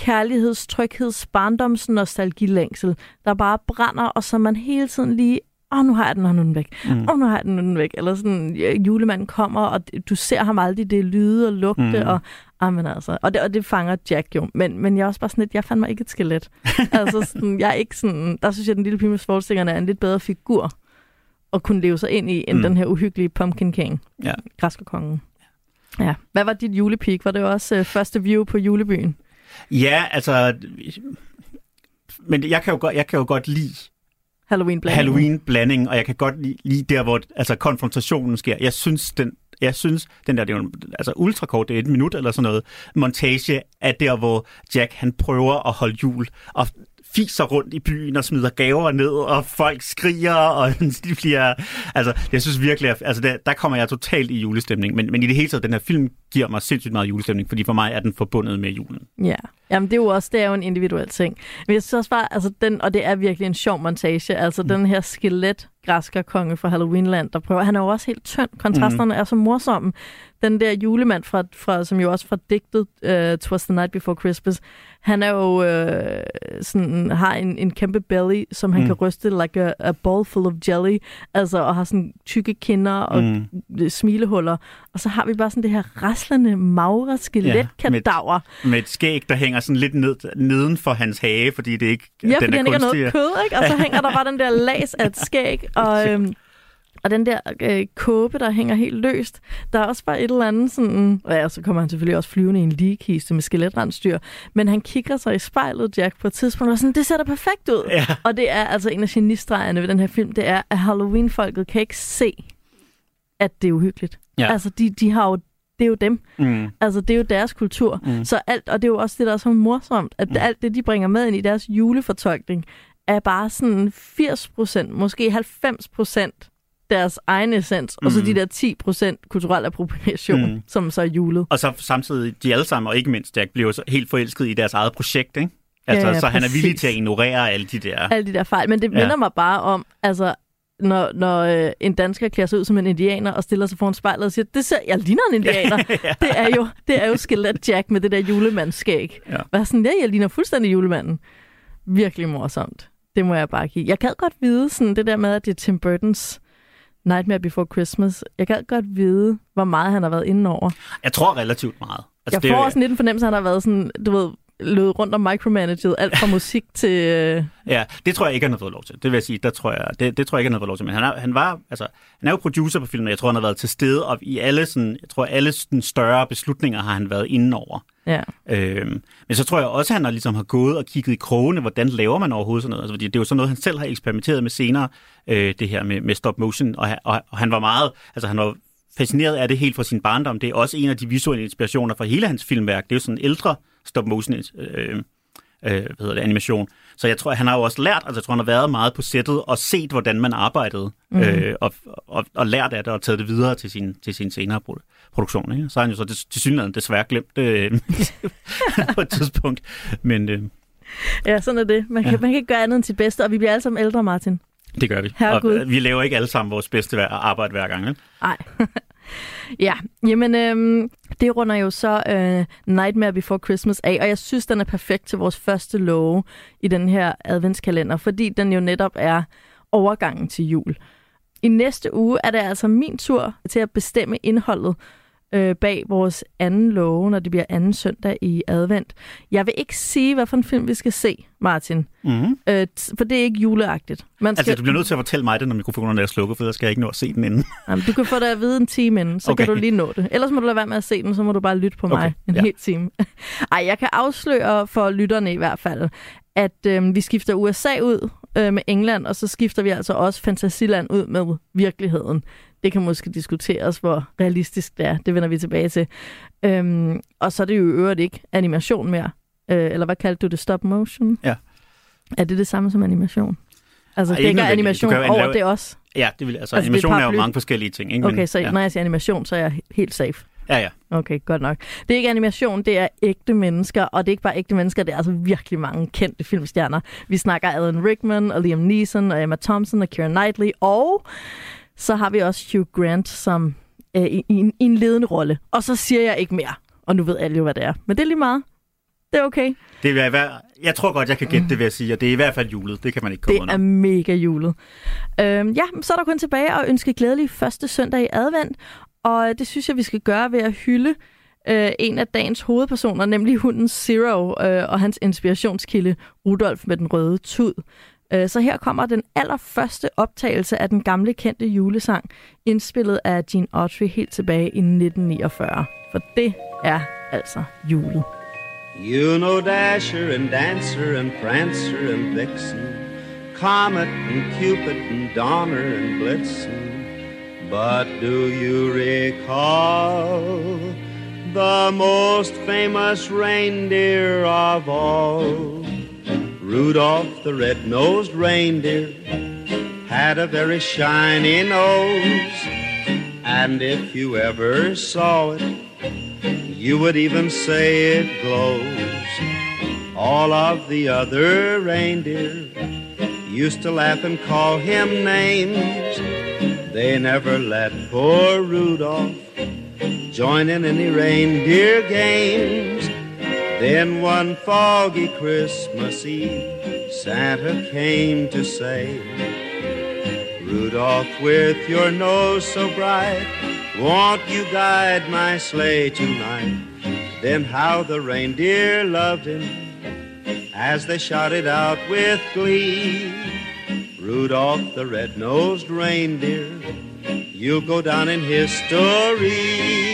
kærligheds-, trygheds-, barndoms-, nostalgilængsel, der bare brænder, og så man hele tiden lige, nu har jeg den, og nu er den væk. Nu har jeg den, og nu er den væk. Eller sådan, julemanden kommer, og du ser ham aldrig, det lyde og lugte, og altså. Og det fanger Jack jo. Men jeg er også bare sådan lidt, jeg fandt mig ikke et skelet. Altså, sådan, jeg er ikke sådan, der synes jeg, den lille pige med svovlstikkerne er en lidt bedre figur og kunne leve sig ind i, end den her uhyggelige Pumpkin King, græskerkongen. Ja. Hvad var dit julepeak? Var det også første view på julebyen? Ja, altså... Men jeg kan jo godt lide... Halloween-blanding, og jeg kan godt lide der, hvor altså, konfrontationen sker. Jeg synes, den der, det er jo altså ultrakort, det er 1 minut eller sådan noget, montage af der, hvor Jack, han prøver at holde jul, og fiser rundt i byen og smider gaver ned, og folk skriger, og de bliver... Altså, jeg synes virkelig... Altså, der kommer jeg totalt i julestemning. Men i det hele taget, den her film giver mig sindssygt meget julestemning, fordi for mig er den forbundet med julen. Ja. Jamen, det er jo en individuel ting. Men jeg synes også bare, altså den... Og det er virkelig en sjov montage. Altså, den her skelet-græskerkonge fra Halloween-land, der prøver... Han er jo også helt tynd. Kontrasterne er så morsomme. Den der julemand, som jo også fra digtet Twas the Night Before Christmas, han er jo sådan, har en kæmpe belly, som han kan ryste like a bowl full of jelly, altså, og har sådan tykke kinder og smilehuller. Og så har vi bare sådan det her raslende, magre skeletkadaver. Med et skæg, der hænger sådan lidt neden for hans hage, fordi det ikke den er kunstig. Ja, fordi han ikke har noget kød, ikke? Og så hænger der bare den der lads af et skæg, og... Og den der kåbe, der hænger helt løst, der er også bare et eller andet sådan... Ja, så kommer han selvfølgelig også flyvende i en ligekiste med skeletrensdyr. Men han kigger sig i spejlet, Jack, på et tidspunkt, og sådan, det ser da perfekt ud. Ja. Og det er altså en af genistregerne ved den her film, det er, at Halloween-folket kan ikke se, at det er uhyggeligt. Ja. Altså, de har jo... Det er jo dem. Altså, det er jo deres kultur. Så alt, og det er jo også det, der er så morsomt, at alt det, de bringer med ind i deres julefortolkning, er bare sådan 80%, måske 90% deres egen essens, og så de der 10% kulturel appropriation, som så er julet. Og så samtidig, de alle sammen, og ikke mindst Jack, bliver så helt forelsket i deres eget projekt, ikke? Altså, ja, så præcis. Han er villig til at ignorere alle de der fejl, men det minder mig bare om, altså, når en dansker klæder sig ud som en indianer og stiller sig foran spejlet og siger, jeg ligner en indianer. Ja. Det er jo skelet Jack med det der julemandsskæg. Ja. Hvad sådan, jeg ligner fuldstændig julemanden. Virkelig morsomt. Det må jeg bare give. Jeg kan godt vide sådan det der med, at det er Tim Burtons Nightmare Before Christmas. Jeg kan godt vide, hvor meget han har været indenover. Jeg tror relativt meget. Altså, jeg får også lidt en fornemmelse, at han har været sådan, du ved, lød rundt og micromanagede alt fra musik til... Ja, det tror jeg ikke, han har fået lov til. Det vil jeg sige, der tror jeg, det tror jeg ikke, han har fået lov til. Men han er jo producer på filmen, og jeg tror, han har været til stede, og i alle sådan, jeg tror, alle sådan større beslutninger har han været indenover. Ja. Men så tror jeg også, han har gået og kigget i krogene, hvordan laver man overhovedet sådan noget. Altså, fordi det er jo sådan noget, han selv har eksperimenteret med senere, det her med stop motion, og han var meget... Altså, han var fascineret af det helt fra sin barndom. Det er også en af de visuelle inspirationer fra hele hans filmværk. Det er jo sådan en ældre stop-motion animation. Så jeg tror, han har jo også lært, altså jeg tror, han har været meget på sættet og set, hvordan man arbejdede, og lært af det og taget det videre til sin senere produktion. Ikke? Så har han jo så tilsyneladende desværre glemt på et tidspunkt. Men, ja, sådan er det. Man kan ikke gøre andet end sit bedste, og vi bliver alle sammen ældre, Martin. Det gør vi. Herregud. Og vi laver ikke alle sammen vores bedste arbejde hver gang, vel? Nej. Ja, jamen det runder jo så Nightmare Before Christmas af, og jeg synes, den er perfekt til vores første låge i den her adventskalender, fordi den jo netop er overgangen til jul. I næste uge er det altså min tur til at bestemme indholdet bag vores anden låge, når det bliver anden søndag i advent. Jeg vil ikke sige, hvad for en film vi skal se, Martin. Mm-hmm. For det er ikke juleagtigt. Altså, du bliver nødt til at fortælle mig det, når mikrofonerne er slukket, for der skal jeg ikke nå at se den inden. Jamen, du kan få det at vide en time inden, så okay. Kan du lige nå det. Ellers må du lade være med at se den, så må du bare lytte på mig hel time. Ej, jeg kan afsløre for lytterne i hvert fald, at vi skifter USA ud med England, og så skifter vi altså også Fantasiland ud med virkeligheden. Det kan måske diskuteres, hvor realistisk det er. Det vender vi tilbage til. Og så er det jo i øvrigt ikke animation mere. Eller hvad kaldte du det? Stop motion? Ja. Er det det samme som animation? Altså, dækker animation over det også? Ja, det vil, altså animation er jo mange forskellige ting. Ikke? Okay, men, så når jeg siger animation, så er jeg helt safe. Ja. Okay, godt nok. Det er ikke animation, det er ægte mennesker, og det er ikke bare ægte mennesker, det er altså virkelig mange kendte filmstjerner. Vi snakker Alan Rickman, og Liam Neeson, og Emma Thompson, og Keira Knightley, og... Så har vi også Hugh Grant som i en ledende rolle. Og så siger jeg ikke mere. Og nu ved alle jo, hvad det er. Men det er lige meget. Det er okay. Det er jeg tror godt, jeg kan gætte det, vil jeg sige. Og det er i hvert fald julet. Det kan man ikke komme under. Det er mega julet. Ja, så er der kun tilbage at ønske glædelig første søndag i advent. Og det synes jeg, vi skal gøre ved at hylde en af dagens hovedpersoner, nemlig hunden Zero og hans inspirationskilde Rudolf med den røde tud. Så her kommer den allerførste optagelse af den gamle kendte julesang, indspillet af Gene Autry helt tilbage i 1949. For det er altså julet. You know Dasher and Dancer and Prancer and Vixen, Comet and Cupid and Donner and Blitzen, but do you recall the most famous reindeer of all? Rudolph the red-nosed reindeer had a very shiny nose, and if you ever saw it, you would even say it glows. All of the other reindeer used to laugh and call him names. They never let poor Rudolph join in any reindeer games. Then one foggy Christmas Eve, Santa came to say, Rudolph, with your nose so bright, won't you guide my sleigh tonight? Then how the reindeer loved him as they shouted out with glee, Rudolph the red-nosed reindeer, you'll go down in history.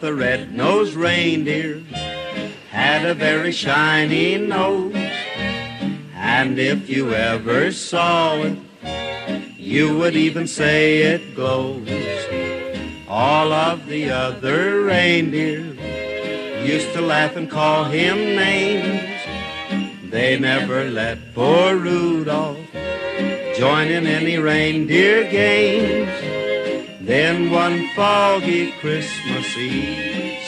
The red-nosed reindeer had a very shiny nose, And if you ever saw it, you would even say it glows. All of the other reindeer used to laugh and call him names. They never let poor Rudolph join in any reindeer games. Then one foggy Christmas Eve,